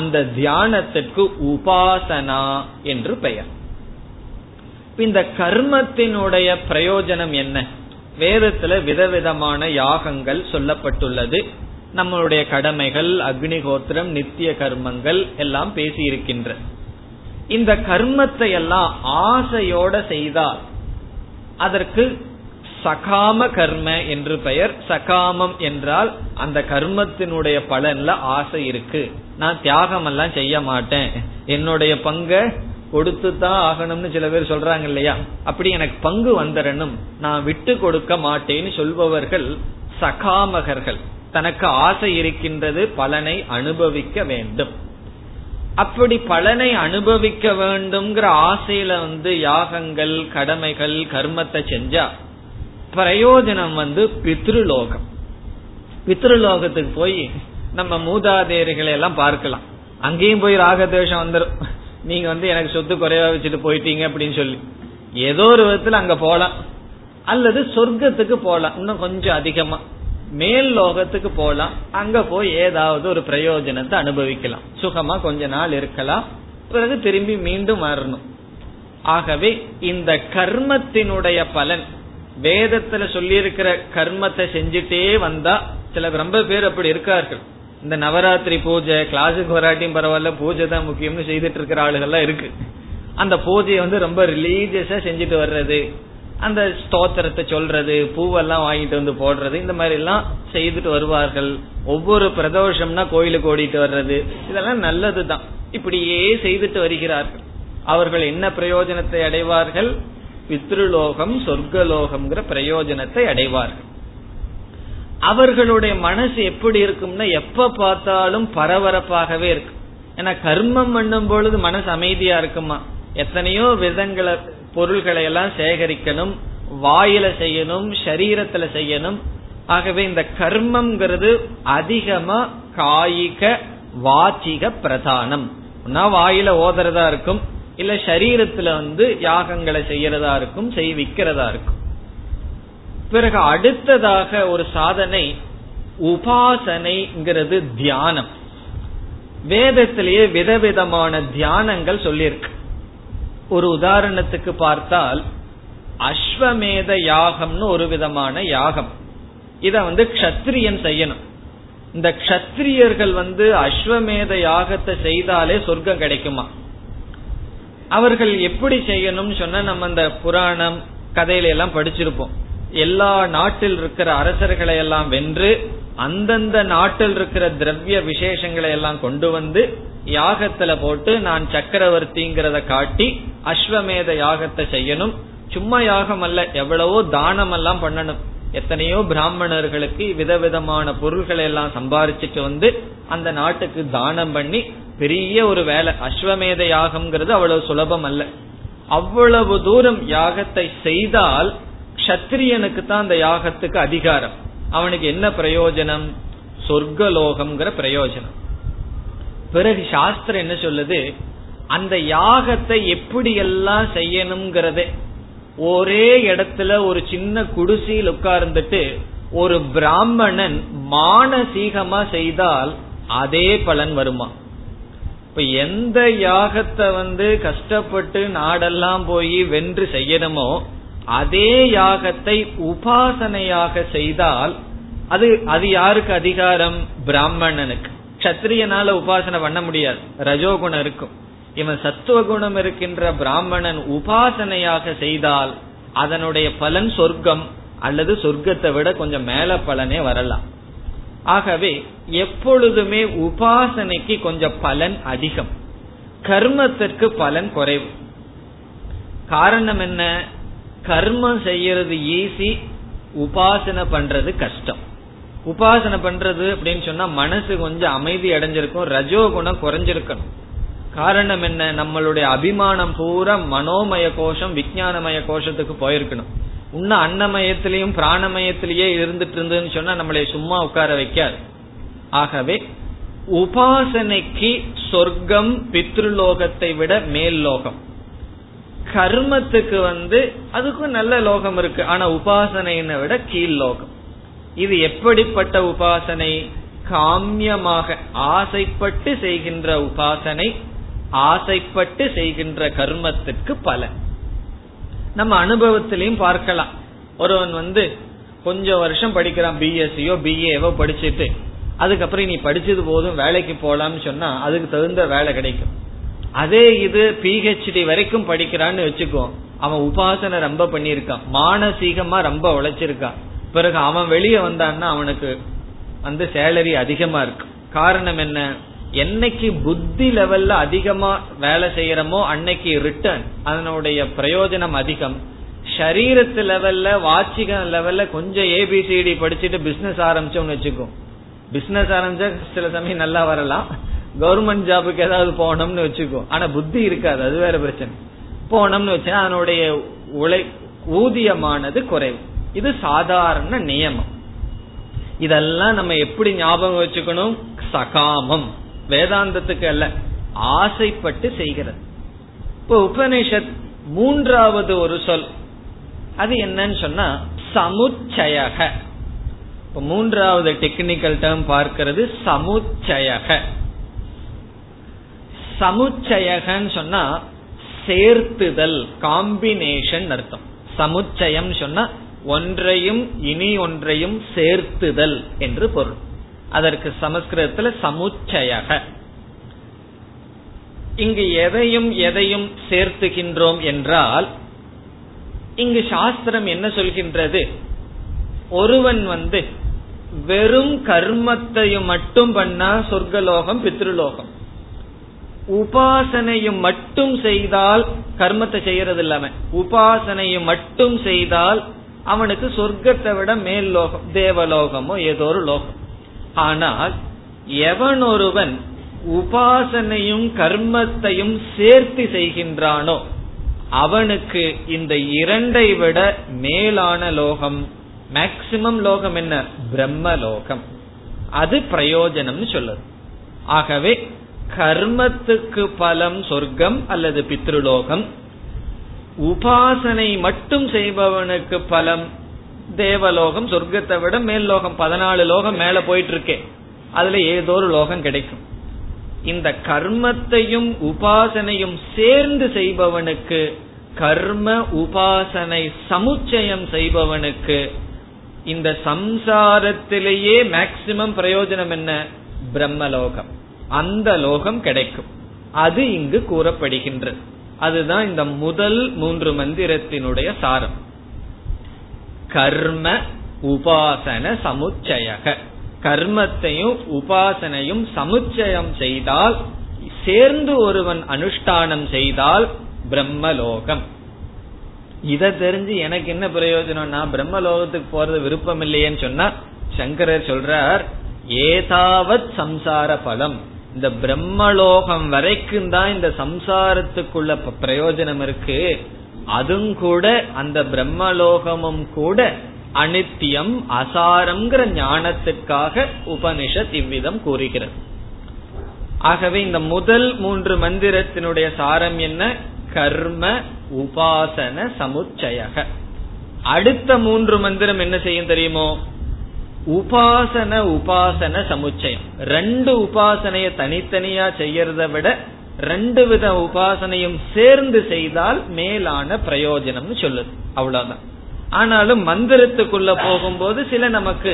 அந்த தியானத்திற்கு உபாசனா என்று பெயர். இந்த கர்மத்தினுடைய பிரயோஜனம் என்ன? வேதத்துல விதவிதமான யாகங்கள் சொல்லப்பட்டுள்ளது, நம்மளுடைய கடமைகள், அக்னிஹோத்திரம், நித்திய கர்மங்கள் எல்லாம் பேசி இருக்கின்ற இந்த கர்மத்தை எல்லாம் ஆசையோட செய்தால் அதற்கு சகாம கர்ம என்று பெயர். சகாமம் என்றால் அந்த கர்மத்தினுடைய பலன்ல ஆசை இருக்கு. நான் தியாகம் எல்லாம் செய்ய மாட்டேன், என்னுடைய பங்க கொடுத்துதான் ஆகணும்னு சில பேர் சொல்றாங்க இல்லையா, அப்படி எனக்கு பங்கு வந்துடணும், நான் விட்டு கொடுக்க மாட்டேன்னு சொல்பவர்கள் சகாமகர்கள். தனக்கு ஆசை இருக்கின்றது, பலனை அனுபவிக்க வேண்டும். அப்படி பலனை அனுபவிக்க வேண்டும்ங்கிற ஆசையில வந்து யாகங்கள், கடமைகள், கர்மத்தை செஞ்சா பிரயோஜனம் வந்து பித்ருலோகம். பித்ருலோகத்துக்கு போய் நம்ம மூதாதையர்களை எல்லாம் பார்க்கலாம். அங்கேயும் போய் ராகதேஷம் வந்துடும், நீங்க வந்து எனக்கு சொத்து குறைவா வச்சுட்டு போயிட்டீங்க அப்படின்னு சொல்லி. ஏதோ ஒரு விதத்துல அங்க போலாம், அல்லது சொர்க்கத்துக்கு போலாம், இன்னும் கொஞ்சம் அதிகமா மேல் லோகத்துக்கு போலாம். அங்க போய் ஏதாவது ஒரு பிரயோஜனத்தை அனுபவிக்கலாம், சுகமா கொஞ்ச நாள் இருக்கலாம், பிறகு திரும்பி மீண்டும் வரணும். ஆகவே இந்த கர்மத்தினுடைய பலன், வேதத்துல சொல்லியிருக்கிற கர்மத்தை செஞ்சுட்டே வந்தா, சில ரொம்ப பேர் அப்படி இருக்கார்கள், இந்த நவராத்திரி பூஜை கிளாஸுக்கு வராட்டியும் பரவாயில்ல, பூஜை தான் முக்கியம்னு செய்துட்டு இருக்கிற ஆளுகள்லாம் இருக்கு. அந்த பூஜையை வந்து ரொம்ப ரிலீஜியஸா செஞ்சுட்டு வர்றது, அந்த ஸ்தோத்திரத்தை சொல்றது, பூவெல்லாம் வாங்கிட்டு வந்து போடுறது, இந்த மாதிரி எல்லாம் செய்துட்டு வருவார்கள். ஒவ்வொரு பிரதோஷம்னா கோயிலுக்கு ஓடிட்டு வர்றது, இதெல்லாம் நல்லதுதான். இப்படியே செய்துட்டு வருகிறார்கள். அவர்கள் என்ன பிரயோஜனத்தை அடைவார்கள்? பித்ருலோகம் சொர்க்கலோகம்ங்கிற பிரயோஜனத்தை அடைவார்கள். அவர்களுடைய மனசு எப்படி இருக்கும்னா எப்ப பார்த்தாலும் பரபரப்பாகவே இருக்கும். ஏன்னா கர்மம் பண்ணும் பொழுது மனசு அமைதியா இருக்குமா? எத்தனையோ விதங்களை பொருள்களை எல்லாம் சேகரிக்கணும், வாயில செய்யணும், சரீரத்துல செய்யணும். ஆகவே இந்த கர்மம்ங்கிறது அதிகமா காயிக வாச்சிக பிரதானம். வாயில ஓதுறதா இருக்கும், இல்ல சரீரத்துல வந்து யாகங்களை செய்யறதா இருக்கும், செய்விக்கிறதா இருக்கும். பிறகு அடுத்ததாக ஒரு சாதனை உபாசனைங்கிறது தியானம். வேதத்திலேயே விதவிதமான தியானங்கள் சொல்லியிருக்கு. ஒரு உதாரணத்துக்கு பார்த்தால் அஸ்வமேத யாகம்னு ஒரு விதமான யாகம், இத வந்து க்ஷத்ரியன் செய்யணும். இந்த க்ஷத்ரியர்கள் வந்து அஸ்வமேத யாகத்தை செய்தாலே சொர்க்கம் கிடைக்குமா? அவர்கள் எப்படி செய்யணும்னு சொன்னா, நம்ம இந்த புராணம் கதையில எல்லாம் படிச்சிருப்போம். எல்லா நாட்டில் இருக்கிற அரசர்களை எல்லாம் வென்று அந்தந்த நாட்டில் இருக்கிற திரவிய விசேஷங்களை எல்லாம் கொண்டு வந்து யாகத்துல போட்டு நான் சக்கரவர்த்திங்கிறத காட்டி அஸ்வமேத யாகத்தை செய்யணும். சும்மா யாகம் அல்ல, எவ்வளவோ தானம் எல்லாம் பண்ணணும். எத்தனையோ பிராமணர்களுக்கு விதவிதமான பொருள்களை எல்லாம் சம்பாரிச்சுட்டு வந்து அந்த நாட்டுக்கு தானம் பண்ணி பெரிய ஒரு வேலை. அஸ்வமேத யாகம்ங்கிறது அவ்வளவு சுலபம் அல்ல. அவ்வளவு தூரம் யாகத்தை செய்தால் க்ஷத்ரியனுக்கு தான் அந்த யாகத்துக்கு அதிகாரம். அவனுக்கு என்ன பிரயோஜனம்? சொர்க்கலோகம்ங்கிற பிரயோஜனம். பிறகு சாஸ்திரம் என்ன சொல்லுது? அந்த யாகத்தை எப்படி எல்லாம் செய்யணும்ங்கிறதே. ஒரே இடத்துல ஒரு சின்ன குடிசையில் உட்கார்ந்துட்டு ஒரு பிராமணன் மானசீகமா செய்தால் அதே பலன் வருமா? இப்ப எந்த யாகத்தை வந்து கஷ்டப்பட்டு நாடெல்லாம் போய் வென்று செய்யணுமோ அதே யாகத்தை உபாசனையாக செய்தால் அது அது யாருக்கு அதிகாரம்? பிராமணனுக்கு. க்ஷத்ரியனால உபாசனை பண்ண முடியாது, ரஜோகுணம் இருக்கும். இவன் சத்துவகுணம் இருக்கின்ற பிராமணன் உபாசனையாக செய்தால் அதனுடைய பலன் சொர்க்கம் அல்லது சொர்க்கத்தை விட கொஞ்சம் மேல பலனே வரலாம். ஆகவே எப்பொழுதுமே உபாசனைக்கு கொஞ்சம் பலன் அதிகம், கர்மத்திற்கு பலன் குறைவு. காரணம் என்ன? கர்மம் செய்யறது ஈஸி, உபாசனை பண்றது கஷ்டம். உபாசனை பண்றது அப்படின்னு சொன்னா மனசு கொஞ்சம் அமைதி அடைஞ்சிருக்கும், ரஜோகுணம் குறைஞ்சிருக்கணும். காரணம் என்ன? நம்மளுடைய அபிமானம் பூரா மனோமய கோஷம் விஞ்ஞானமய கோஷத்துக்கு போயிருக்கணும். இன்னும் அன்னமயத்திலையும் பிராணமயத்திலேயே இருந்துட்டு இருந்துன்னு சொன்னா நம்மளை சும்மா உட்கார வைக்காது. ஆகவே உபாசனைக்கு சொர்க்கம் பித்ருலோகத்தை விட மேல் லோகம். கர்மத்துக்கு வந்து அதுக்கும் நல்ல லோகம் இருக்கு, ஆனா உபாசனையை விட கீழ் லோகம். இது எப்படிப்பட்ட உபாசனை? காமியமாக ஆசைப்பட்டு செய்கின்ற உபாசனை, ஆசைப்பட்டு செய்கின்ற கர்மத்திற்கு பலன். நம்ம அனுபவத்திலையும் பார்க்கலாம். ஒருவன் வந்து கொஞ்சம் வருஷம் படிக்கிறான், பிஎஸ்சியோ பிஏவோ படிச்சுட்டு அதுக்கப்புறம் நீ படிச்சது போதும் வேலைக்கு போலாம்னு சொன்னா அதுக்கு தகுந்த வேலை கிடைக்கும். அதே இது பிஹெச்டி வரைக்கும் படிக்கிறான்னு வச்சுக்கோ, அவன் உபாசனை ரொம்ப பண்ணியிருக்கான், மானசீகமா ரொம்ப உழைச்சிருக்கான். பிறகு அவன் வெளியே வந்தான்னா அவனுக்கு அந்த சேலரி அதிகமா இருக்கு. காரணம் என்ன? என்னைக்கு புத்தி லெவல்ல அதிகமா வேலை செய்யறமோ அன்னைக்கு ரிட்டர்ன் அதனுடைய பிரயோஜனம் அதிகம். சரீரத்து லெவல்ல வாட்சிக லெவல்ல கொஞ்சம் ஏபிசிடி படிச்சுட்டு பிசினஸ் ஆரம்பிச்சோம்னு வச்சுக்கோ, பிசினஸ் ஆரம்பிச்சா சில சமயம் நல்லா வரலாம், கவர்மெண்ட் ஜாபுக்கு ஏதாவது போனோம்னு வச்சுக்கோ. ஆனா புத்தி இருக்காது, அது வேற பிரச்சனை. போனோம்னு வச்சுன்னா அதனுடைய உழை ஊதியமானது குறைவு. இது சாதாரண நியமம். இதெல்லாம் நம்ம எப்படி ஞாபகம் வச்சுக்கணும்? சகாமம், வேதாந்தத்துக்கு அல்ல, ஆசைப்பட்டு செய்கிறது. இப்போ உபனிஷத் மூன்றாவது ஒரு சொல், அது என்னன்னு சொன்னா சமுச்சயக. இப்போ மூன்றாவது டெக்னிக்கல் டேர்ம் பார்க்கிறது சமுச்சயக. சமுச்சயகன்னு சொன்னா சேர்த்துதல், காம்பினேஷன் அர்த்தம். சமுச்சயம் சொன்னா ஒன்றையும் இனி ஒன்றையும் சேர்த்துதல் என்று பொருள். அதற்கு சமஸ்கிருதத்துல சமுச்சயக. இங்கு எதையும் எதையும் சேர்த்துகின்றோம் என்றால், இங்கு சாஸ்திரம் என்ன சொல்கின்றது? ஒருவன் வந்து வெறும் கர்மத்தையும் மட்டும் பண்ணா சொர்க்கலோகம் பித்ருலோகம். உபாசனையும் மட்டும் செய்தால், கர்மத்தை செய்யறது இல்லாம உபாசனையும் மட்டும் செய்தால் அவனுக்கு சொர்க்கத்தை விட மேல் லோகம், தேவலோகமோ ஏதோ ஒரு லோகம். ஆனால் எவன் ஒருவன் உபாசனையும் கர்மத்தையும் சேர்த்து செய்கின்றானோ அவனுக்கு இந்த இரண்டை விட மேலான லோகம், மேக்சிமம் லோகம் என்ன, பிரம்மலோகம். அது பிரயோஜனம்னு சொல்லுது. ஆகவே கர்மத்துக்கு பலம் சொர்க்கம் அல்லது பித்ருலோகம், உபாசனை மட்டும் செய்பவனுக்கு பலம் தேவலோகம், சொர்க்கத்தை விட மேல் லோகம். பதினாலு லோகம் மேல போயிட்டு இருக்கே, அதுல ஏதோ ஒரு லோகம் கிடைக்கும். இந்த கர்மத்தையும் உபாசனையும் சேர்ந்து செய்பவனுக்கு, கர்ம உபாசனை சமுச்சயம் செய்பவனுக்கு இந்த சம்சாரத்திலேயே மேக்சிமம் பிரயோஜனம் என்ன, பிரம்மலோகம், அந்த லோகம் கிடைக்கும். அது இங்கு கூறப்படுகின்றது. அதுதான் இந்த முதல் மூன்று மந்திரத்தினுடைய சாரம். கர்ம உபாசன சமுச்சயக, கர்மத்தையும் உபாசனையும் சமுச்சயம் செய்தால், சேர்ந்து ஒருவன் அனுஷ்டானம் செய்தால் பிரம்மலோகம். இத தெரிஞ்சு எனக்கு என்ன பிரயோஜனம்னா பிரம்மலோகத்துக்கு போறது விருப்பம் இல்லையேன்னு சொன்னா, சங்கரர் சொல்றார், ஏதாவத் சம்சார பலம், இந்த பிரம்மலோகம் வரைக்கும் தான் இந்த சம்சாரத்துக்குள்ள பிரயோஜனம் இருக்கு. அதுவும் கூட அந்த பிரம்மலோகமும் கூட அனித்தியம் அசாரம்ங்கிற ஞானத்துக்காக உபனிஷத் இவ்விதம் கூறுகிறது. ஆகவே இந்த முதல் மூன்று மந்திரத்தினுடைய சாரம் என்ன, கர்ம உபாசன சமுச்சயக. அடுத்த மூன்று மந்திரம் என்ன செய்யும் தெரியுமோ, உபாசன உபாசன சமுச்சயம். ரெண்டு உபாசனைய தனித்தனியா செய்யறத விட ரெண்டு வித உபாசனையும் சேர்ந்து செய்தால் மேலான பிரயோஜனம்னு சொல்லுது. அவ்வளவுதான். ஆனாலும் மந்திரத்துக்குள்ள போகும்போது சில நமக்கு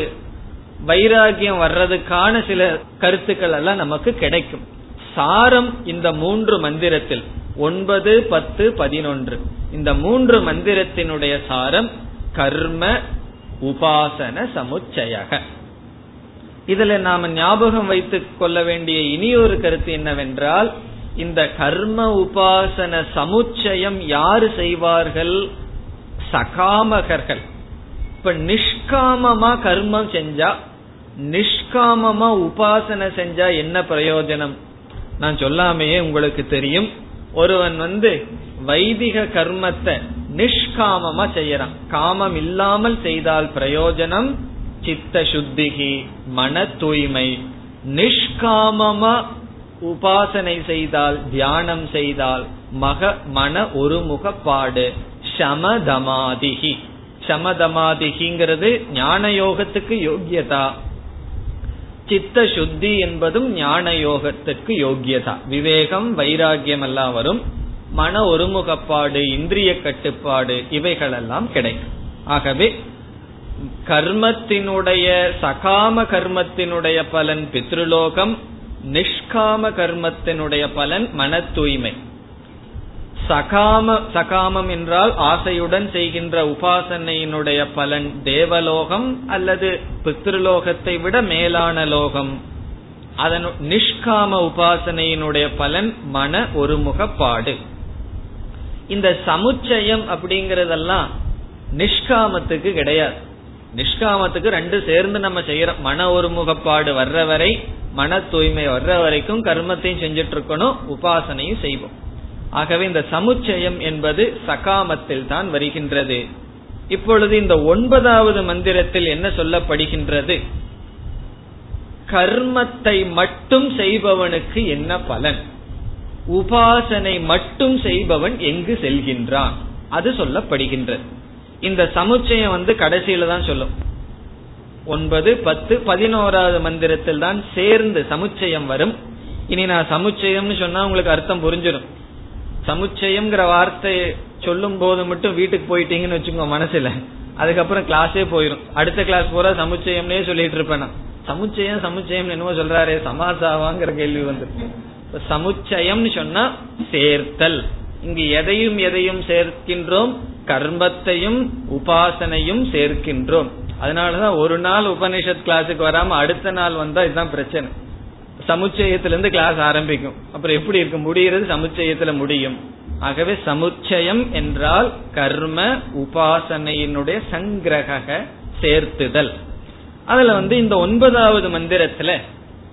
வைராகியம் வர்றதுக்கான சில கருத்துக்கள் எல்லாம் நமக்கு கிடைக்கும். சாரம் இந்த மூன்று மந்திரத்தில், ஒன்பது பத்து பதினொன்று, இந்த மூன்று மந்திரத்தினுடைய சாரம் கர்ம உபாசன சமுச்சயக. இதுல நாம ஞாபகம் வைத்துக் கொள்ள வேண்டிய இனியொரு கருத்து என்னவென்றால், இந்த கர்ம உபாசன சமுச்சயம் யாரு செய்வார்கள், சகாமகர்கள். இப்ப நிஷ்காமமா கர்மம் செஞ்சா, நிஷ்காமமா உபாசனை செஞ்சா என்ன பிரயோஜனம்? நான் சொல்லாமையே உங்களுக்கு தெரியும், ஒருவன் வந்து வைதிக கர்மத்தை நிஷ்காமமா செய்யறான், காமம் இல்லாமல் செய்தால் பிரயோஜனம், சித்த சுத்திகி, மன தூய்மை. நிஷ்காமமா உபாசனை செய்தால், தியானம் செய்தால் மக மன ஒருமுகப்பாடு, சமதமாதிகி. சமதமாதிகிங்கிறது ஞான யோகத்துக்கு யோகியதா, சித்த சுத்தி என்பதும் ஞான யோகத்துக்கு யோகியதா. விவேகம் வைராகியம் எல்லாம் வரும், மன ஒருமுகப்பாடு, இந்திரிய கட்டுப்பாடு, இவைகளெல்லாம் கிடைக்கும். ஆகவே கர்மத்தினுடைய, சகாம கர்மத்தினுடைய பலன் பித்ருலோகம், நிஷ்காம கர்மத்தினுடைய பலன் மன தூய்மை. சகாம சகாமம் என்றால் ஆசையுடன் செய்கின்ற உபாசனையினுடைய பலன் தேவலோகம் அல்லது பித்ருலோகத்தை விட மேலான லோகம். அதன் நிஷ்காம உபாசனையினுடைய பலன் மன ஒருமுகப்பாடு. இந்த சமுச்சயம் அப்படிங்கறதெல்லாம் நிஷ்காமத்துக்கு கிடையாது. நிஷ்காமத்துக்கு ரெண்டு சேர்ந்து நம்ம செய்யற மன ஒருமுகப்பாடு வர்ற வரை, மன தூய்மை வர்ற வரைக்கும் கர்மத்தையும் செஞ்சிட்டு இருக்கணும், உபாசனையும் செய்வோம். ஆகவே இந்த சமுச்சயம் என்பது சகாமத்தில் தான் வருகின்றது. இப்பொழுது இந்த ஒன்பதாவது மந்திரத்தில் என்ன சொல்லப்படுகின்றது, கர்மத்தை மட்டும் செய்பவனுக்கு என்ன பலன், உபாசனை மட்டும் செய்பவன் எங்கு செல்கின்றான், அது சொல்லப்படுகின்றது. இந்த சமுச்சயம் வந்து கடைசியில தான் சொல்லும், ஒன்பது பத்து பதினோராவது மந்திரத்தில் தான் சேர்ந்து சமுச்சயம் வரும். இனி நான் சமுச்சயம்னு சொன்னா உங்களுக்கு அர்த்தம் புரிஞ்சிடும். சமுச்சயம்ங்கிற வார்த்தையை சொல்லும் போது மட்டும் வீட்டுக்கு போயிட்டீங்கன்னு வச்சுக்கோ மனசுல, அதுக்கப்புறம் கிளாஸே போயிடும். அடுத்த கிளாஸ் போற சமுச்சயம்னே சொல்லிட்டு இருப்பேன். சமுச்சயம் சமுச்சயம் என்னவோ சொல்றாரு, சமாசாவாங்கிற கேள்வி வந்துருக்கு. சமுச்சயம்னு சொன்னா சேர்த்தல். இங்கு எதையும் எதையும் சேர்க்கின்றோம், கர்மத்தையும் உபாசனையும் சேர்க்கின்றோம். அதனாலதான் ஒரு நாள் உபனிஷத் கிளாஸுக்கு வராம அடுத்த நாள் வந்தா இதுதான் பிரச்சனை. சமுச்சயத்திலிருந்து கிளாஸ் ஆரம்பிக்கும். அப்புறம் எப்படி இருக்க முடிகிறது? சமுச்சயத்துல முடியும். ஆகவே சமுச்சயம் என்றால் கர்ம உபாசனையினுடைய சங்கிரக சேர்த்துதல். அதுல வந்து இந்த ஒன்பதாவது மந்திரத்துல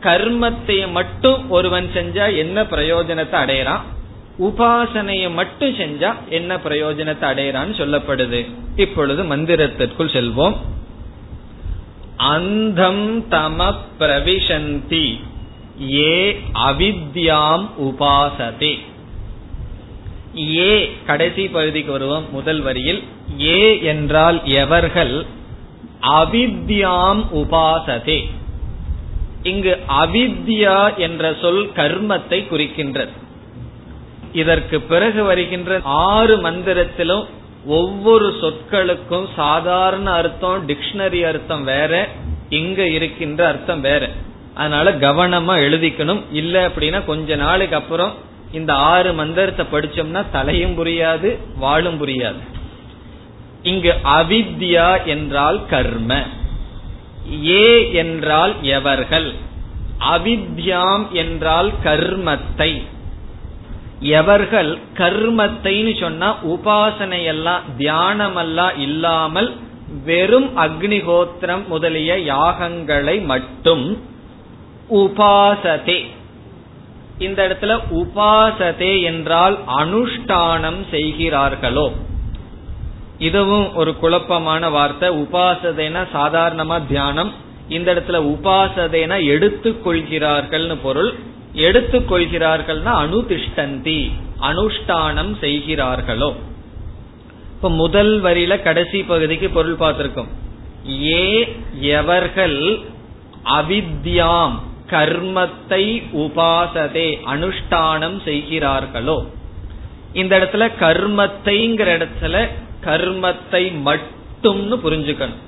கர்மத்தை மட்டும் ஒருவன் செஞ்சா என்ன பிரயோஜனத்தை அடையறான், உபாசனையை மட்டும் செஞ்சா என்ன பிரயோஜனத்தை அடையறான்னு சொல்லப்படுது. இப்பொழுது மந்திரத்திற்குள் செல்வோம். அந்தம் தம பிரவிசந்தி ஏ அவித்யாம் உபாசதே. ஏ கடைசி பகுதிக்கு வருவோம். முதல் வரியில் ஏ என்றால் எவர்கள், அவித்யாம் உபாசதே. இங்கு அவித்யா என்ற சொல் கர்மத்தை குறிக்கின்றது. இதற்கு பிறகு வருகின்ற ஆறு மந்திரத்திலும் ஒவ்வொரு சொற்களுக்கும் சாதாரண அர்த்தம், டிக்ஷனரி அர்த்தம் வேற, இங்க இருக்கின்ற அர்த்தம் வேற. அதனால கவனமா எழுதிக்கணும். இல்ல அப்படின்னா கொஞ்ச நாளுக்கு அப்புறம் இந்த ஆறு மந்திரத்தை படிச்சோம்னா தலையும் புரியாது வாழும் புரியாது. இங்கு அவித்யா என்றால் கர்ம, ஏ என்றால் எவர்கள், அவித்யாம் என்றால் கர்மத்தை. எவர்கள் கர்மத்தைன்னு சொன்னா உபாசனையெல்லாம் தியானமெல்லாம் இல்லாமல் வெறும் அக்னிஹோத்திரம் முதலிய யாகங்களை மட்டும் உபாசதே. இந்த இடத்துல உபாசதே என்றால் அனுஷ்டானம் செய்கிறார்களோ, இதுவும் ஒரு குழப்பமான வார்த்தை. உபாசதேனா சாதாரணமா தியானம், இந்த இடத்துல உபாசதேனா எடுத்துக்கொள்கிறார்கள்னு பொருள். எடுத்துக்கொள்கிறார்கள்னா அனுதிஷ்டந்தி, அனுஷ்டானம் செய்கிறார்களோ. இப்ப முதல் வரியில கடைசி பகுதிக்கு பொருள் பார்த்திருக்கோம். ஏ எவர்கள் அவித்யாம் கர்மத்தை உபாசதே அனுஷ்டானம் செய்கிறார்களோ. இந்த இடத்துல கர்மத்தைங்கிற இடத்துல கர்மத்தை மட்டும்னு புரிஞ்சுக்கணும்.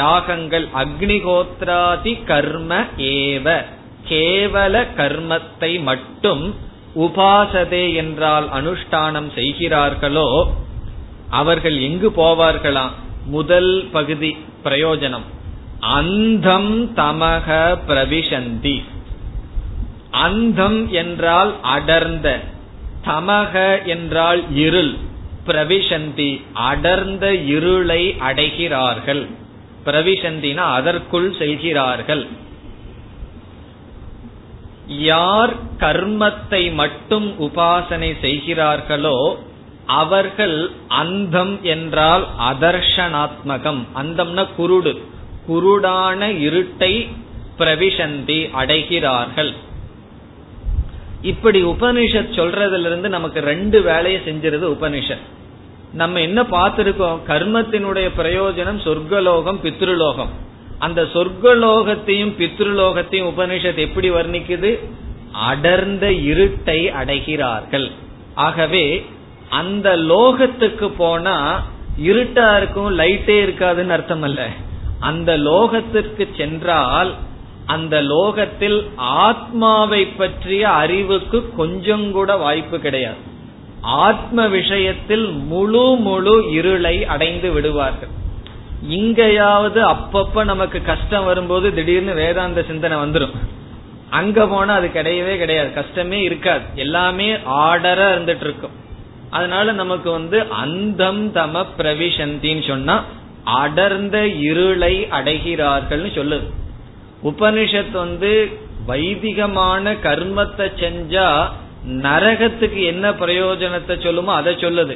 யாகங்கள் அக்னிஹோத்ராதி கர்ம ஏவ, கேவல கர்மத்தை மட்டும் உபாசதே என்றால் அனுஷ்டானம் செய்கிறார்களோ. அவர்கள் எங்கு போவார்களாம்? முதல் பகுதி பிரயோஜனம். அந்தம் தமக பிரவிசந்தி. அந்தம் என்றால் அடர்ந்த, தமக என்றால் இருள், பிரவிசந்தி அடர்ந்த இருளை அடைகிறார்கள். பிரவிசந்தினா அதற்குள் செல்கிறார்கள். யார் கர்மத்தை மட்டும் உபாசனை செய்கிறார்களோ அவர்கள் அந்தம் என்றால் அதர்ஷனாத்மகம். அந்தம்னா குருடு, குருடான இருட்டை பிரவிசந்தி அடைகிறார்கள். இப்படி உபனிஷத் சொல்றதுல இருந்து நமக்கு ரெண்டு வேலையை செஞ்சிருது உபனிஷத். நம்ம என்ன பார்த்திருக்கோம், கர்மத்தினுடைய பிரயோஜனம் சொர்க்கலோகம் பித்ருலோகம். அந்த சொர்க்கலோகத்தையும் பித்ருலோகத்தையும் உபனிஷத் எப்படி வர்ணிக்குது? அடர்ந்த இருட்டை அடைகிறார்கள். ஆகவே அந்த லோகத்துக்கு போனா இருட்டா இருக்கும், லைட்டே இருக்காதுன்னு அர்த்தம் அல்ல. அந்த லோகத்திற்கு சென்றால் அந்த லோகத்தில் ஆத்மாவை பற்றிய அறிவுக்கு கொஞ்சம் கூட வாய்ப்பு கிடையாது. ஆத்ம விஷயத்தில் முழு முழு இருளை அடைந்து விடுவார்கள். இங்கயாவது அப்பப்ப நமக்கு கஷ்டம் வரும்போது திடீர்னு வேதாந்த சிந்தனை வந்துடும். அங்க போனா அது கிடையவே கிடையாது, கஷ்டமே இருக்காது, எல்லாமே ஆர்டரா இருந்துட்டு இருக்கும். அதனால நமக்கு வந்து அந்தம் தம பிரவிசந்தின்னு சொன்னா அடர்ந்த இருளை அடைகிறார்கள் சொல்லுது உபனிஷத். வந்து வைதிகமான கர்மத்தை செஞ்சா நரகத்துக்கு என்ன பிரயோஜனத்தை சொல்லுமோ அதை சொல்லுது.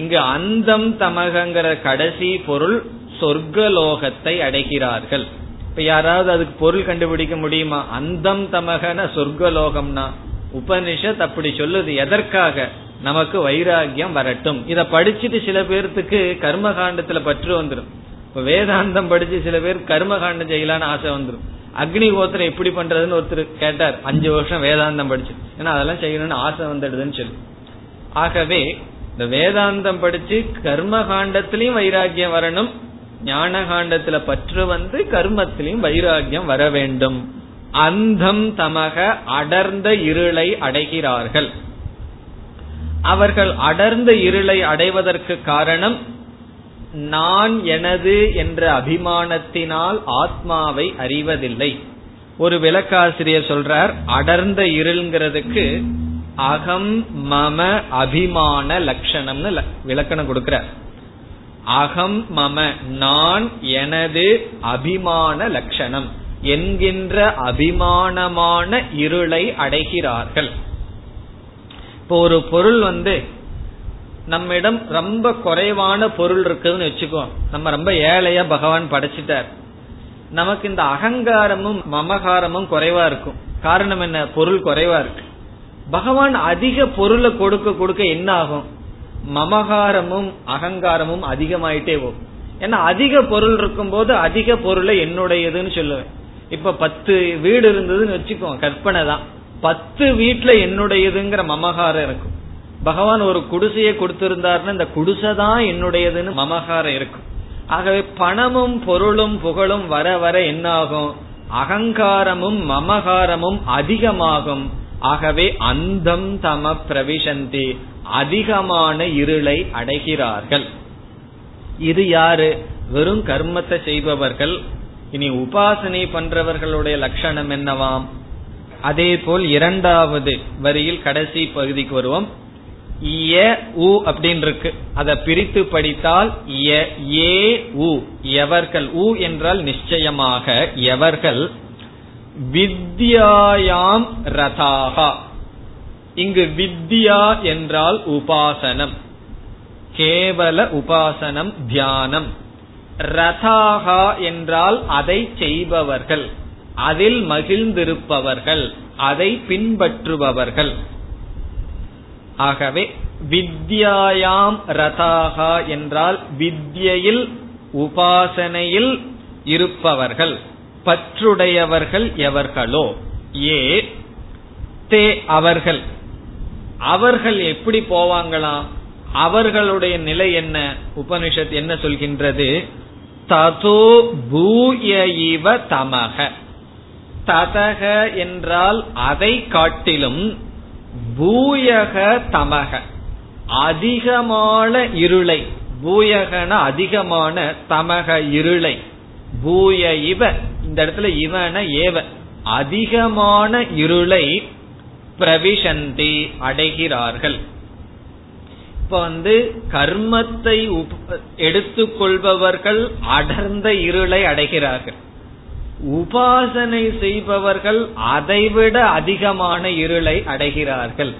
இங்கு அந்தம் தமகங்கிற கடைசி பொருள் சொர்க்கலோகத்தை அடைகிறார்கள். இப்ப யாராவது அதுக்கு பொருள் கண்டுபிடிக்க முடியுமா? அந்தம் தமகன சொர்க்கலோகம்னா உபனிஷத் அப்படி சொல்லுது. எதற்காக? நமக்கு வைராகியம் வரட்டும். இத படிச்சுட்டு சில பேர்த்துக்கு கர்மகாண்டத்துல பற்று வந்துடும். இப்ப வேதாந்தம் படிச்சு சில பேர் கர்மகாண்டம் செய்யலான்னு ஆசை வந்துடும். அக்னிஹோத்திரம் எப்படி பண்றதுன்னு ஒருத்தர் கேட்டார், அஞ்சு வருஷம் வேதாந்தம் படிச்சு, ஏன்னா அதெல்லாம் செய்யணும்னு ஆசை வந்துடுதுன்னு சொல்லி. ஆகவே இந்த வேதாந்தம் படிச்சு கர்மகாண்டத்திலயும் வைராகியம் வரணும், ஞான காண்டத்துல பற்று வந்து கர்மத்திலையும் வைராகியம் வர வேண்டும். அந்தம் தமக அடர்ந்த இருளை அடைகிறார்கள். அவர்கள் அடர்ந்த இருளை அடைவதற்கு காரணம் நான் எனது என்ற அபிமானத்தினால் ஆத்மாவை அறிவதில்லை. ஒரு விளக்காசிரியர் சொல்றார், அடர்ந்த இருள்ங்கிறதுக்கு அகம் மம அபிமான லட்சணம்னு விளக்கணம் கொடுக்கிறார். அகம் மம நான், எனது, அபிமான லட்சணம் என்கின்ற அபிமானமான இருளை அடைகிறார்கள். இப்போ ஒரு பொருள் வந்து நம்மிடம் ரொம்ப குறைவான பொருள் இருக்குதுன்னு வச்சுக்கோ, நம்ம ரொம்ப ஏழையா பகவான் படைச்சிட்டார், நமக்கு இந்த அகங்காரமும் மமகாரமும் குறைவா இருக்கும். காரணம் என்ன? பொருள் குறைவா இருக்கு. பகவான் அதிக பொருளை கொடுக்க கொடுக்க என்ன ஆகும்? மமகாரமும் அகங்காரமும் அதிகமாயிட்டே போகும். ஏன்னா அதிக பொருள் இருக்கும் போது அதிக பொருளை என்னுடையதுன்னு சொல்லுவேன். இப்ப பத்து வீடு இருந்ததுன்னு வச்சுக்கோ, கற்பனை தான், பத்து வீட்டுல என்னுடையதுங்கிற மமகாரம் இருக்கும். பகவான் ஒரு குடிசையை கொடுத்திருந்தாருன்னா இந்த குடிசைதான் என்னுடையதுன்னு மமகாரம் இருக்கும். ஆகவே பணமும் பொருளும் புகழும் வர வர என்ன ஆகும்? அகங்காரமும் மமகாரமும் அதிகமாகும். ஆகவே அந்தம் தம பிரவிசந்தி, அதிகமான இருளை அடைகிறார்கள். இது யாரு? வெறும் கர்மத்தை செய்பவர்கள். இனி உபாசனை பண்றவர்களுடைய லட்சணம் என்னவாம்? அதே போல் இரண்டாவது வரியில் கடைசி பகுதிக்கு வருவோம். இய உ அப்படின்னு இருக்கு, அதை பிரித்து படித்தால் ஏ உ எவர்கள், உ என்றால் நிச்சயமாக, எவர்கள் வித்யாயாம் ரதாகா. இங்கு வித்யா என்றால் உபாசனம், கேவல உபாசனம், தியானம். ரதாகா என்றால் அதை செய்பவர்கள், அதில் மகிழ்ந்திருப்பவர்கள், அதை பின்பற்றுபவர்கள். ஆகவே வித்யாயாம் ரதாகா என்றால் வித்யில் உபாசனையில் இருப்பவர்கள், பற்றுடையவர்கள். எவர்களோ? ஏ தே அவர்கள். அவர்கள் எப்படி போவாங்களாம்? அவர்களுடைய நிலை என்ன? உபனிஷத் என்ன சொல்கின்றது? ததோ பூயைவ தமக. ததக என்றால் அதை காட்டிலும், பூயக தமக அதிகமான இருளை, பூயகன அதிகமான, தமக இருளை, பூய இவ இந்த இடத்துல இவன ஏவ அதிகமான இருளை பிரவிசந்தி அடைகிறார்கள். இப்ப வந்து கர்மத்தை எடுத்துக்கொள்பவர்கள் அடர்ந்த இருளை அடைகிறார்கள், உபாசனை செய்பவர்கள் அதைவிட அதிகமான இருளை அடைகிறார்கள்.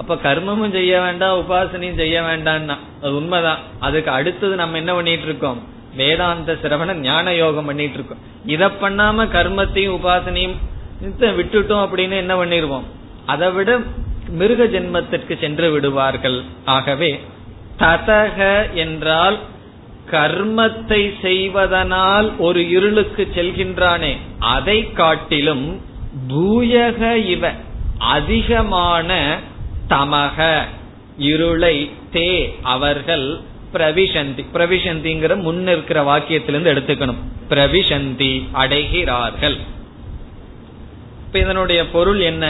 அப்ப கர்மமும் செய்ய வேண்டாம், உபாசனையும் செய்ய வேண்டாம்னா அது உண்மைதான். அதுக்கு அடுத்தது நம்ம என்ன பண்ணிட்டு இருக்கோம்? வேதாந்த சிரவண ஞான யோகம் பண்ணிட்டு இருக்கோம். இத பண்ணாம கர்மத்தையும் உபாசனையும் விட்டுட்டோம் அப்படின்னு என்ன பண்ணிருவோம்? அதை விட மிருக ஜென்மத்திற்கு சென்று விடுவார்கள். ஆகவே ததக என்றால் கர்மத்தை செய்வதனால் ஒரு இருளுக்கு செல்கின்றானே அதை காட்டிலும், பூயக இவ அதிகமான தமக இருளை தே அவர்கள் பிரவிசந்தி. பிரவிசந்திங்கிற முன்னிற்கிற வாக்கியத்திலிருந்து எடுத்துக்கணும், பிரவிசந்தி அடைகிறார்கள். இப்ப இதனுடைய பொருள் என்ன?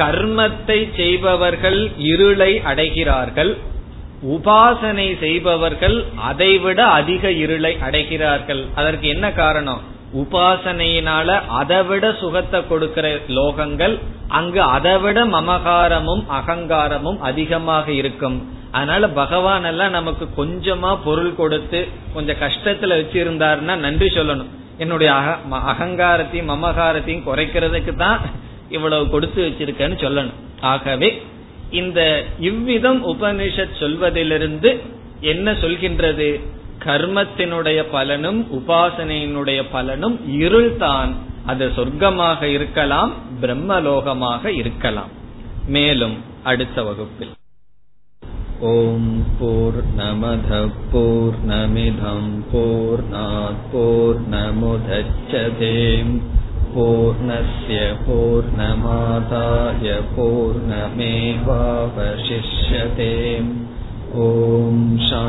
கர்மத்தை செய்பவர்கள் இருளை அடைகிறார்கள், உபாசனை செய்பவர்கள் அதைவிட அதிக இருளை அடைகிறார்கள். அதற்கு என்ன காரணம்? உபாசனையினால அதைவிட சுகத்தை கொடுக்கிற லோகங்கள், அங்கு அதைவிட மமகாரமும் அகங்காரமும் அதிகமாக இருக்கும். அதனால பகவான் எல்லாம் நமக்கு கொஞ்சமா பொருள் கொடுத்து கொஞ்சம் கஷ்டத்துல வச்சிருந்தாருன்னா நன்றி சொல்லணும். என்னுடைய அகங்காரத்தையும் மமகாரத்தையும் குறைக்கிறதுக்கு தான் இவ்வளவு கொடுத்து வச்சிருக்கேன்னு சொல்லணும். ஆகவே இந்த இவ்விதம் உபனிஷத் சொல்வதிலிருந்து என்ன சொல்கின்றது? கர்மத்தினுடைய பலனும் உபாசனையினுடைய பலனும் இருள்தான். அது சொர்க்கமாக இருக்கலாம், பிரம்மலோகமாக இருக்கலாம். மேலும் அடுத்த வகுப்பில். ஓம் பூர்ணமத பூர்ணமிதம் பூர்ணாத் பூர்ணமுதச்யதே பூர்ணஸ்ய பூர்ணமாதாய பூர்ணமேவாவசிஷ்யதே. ஓம் சா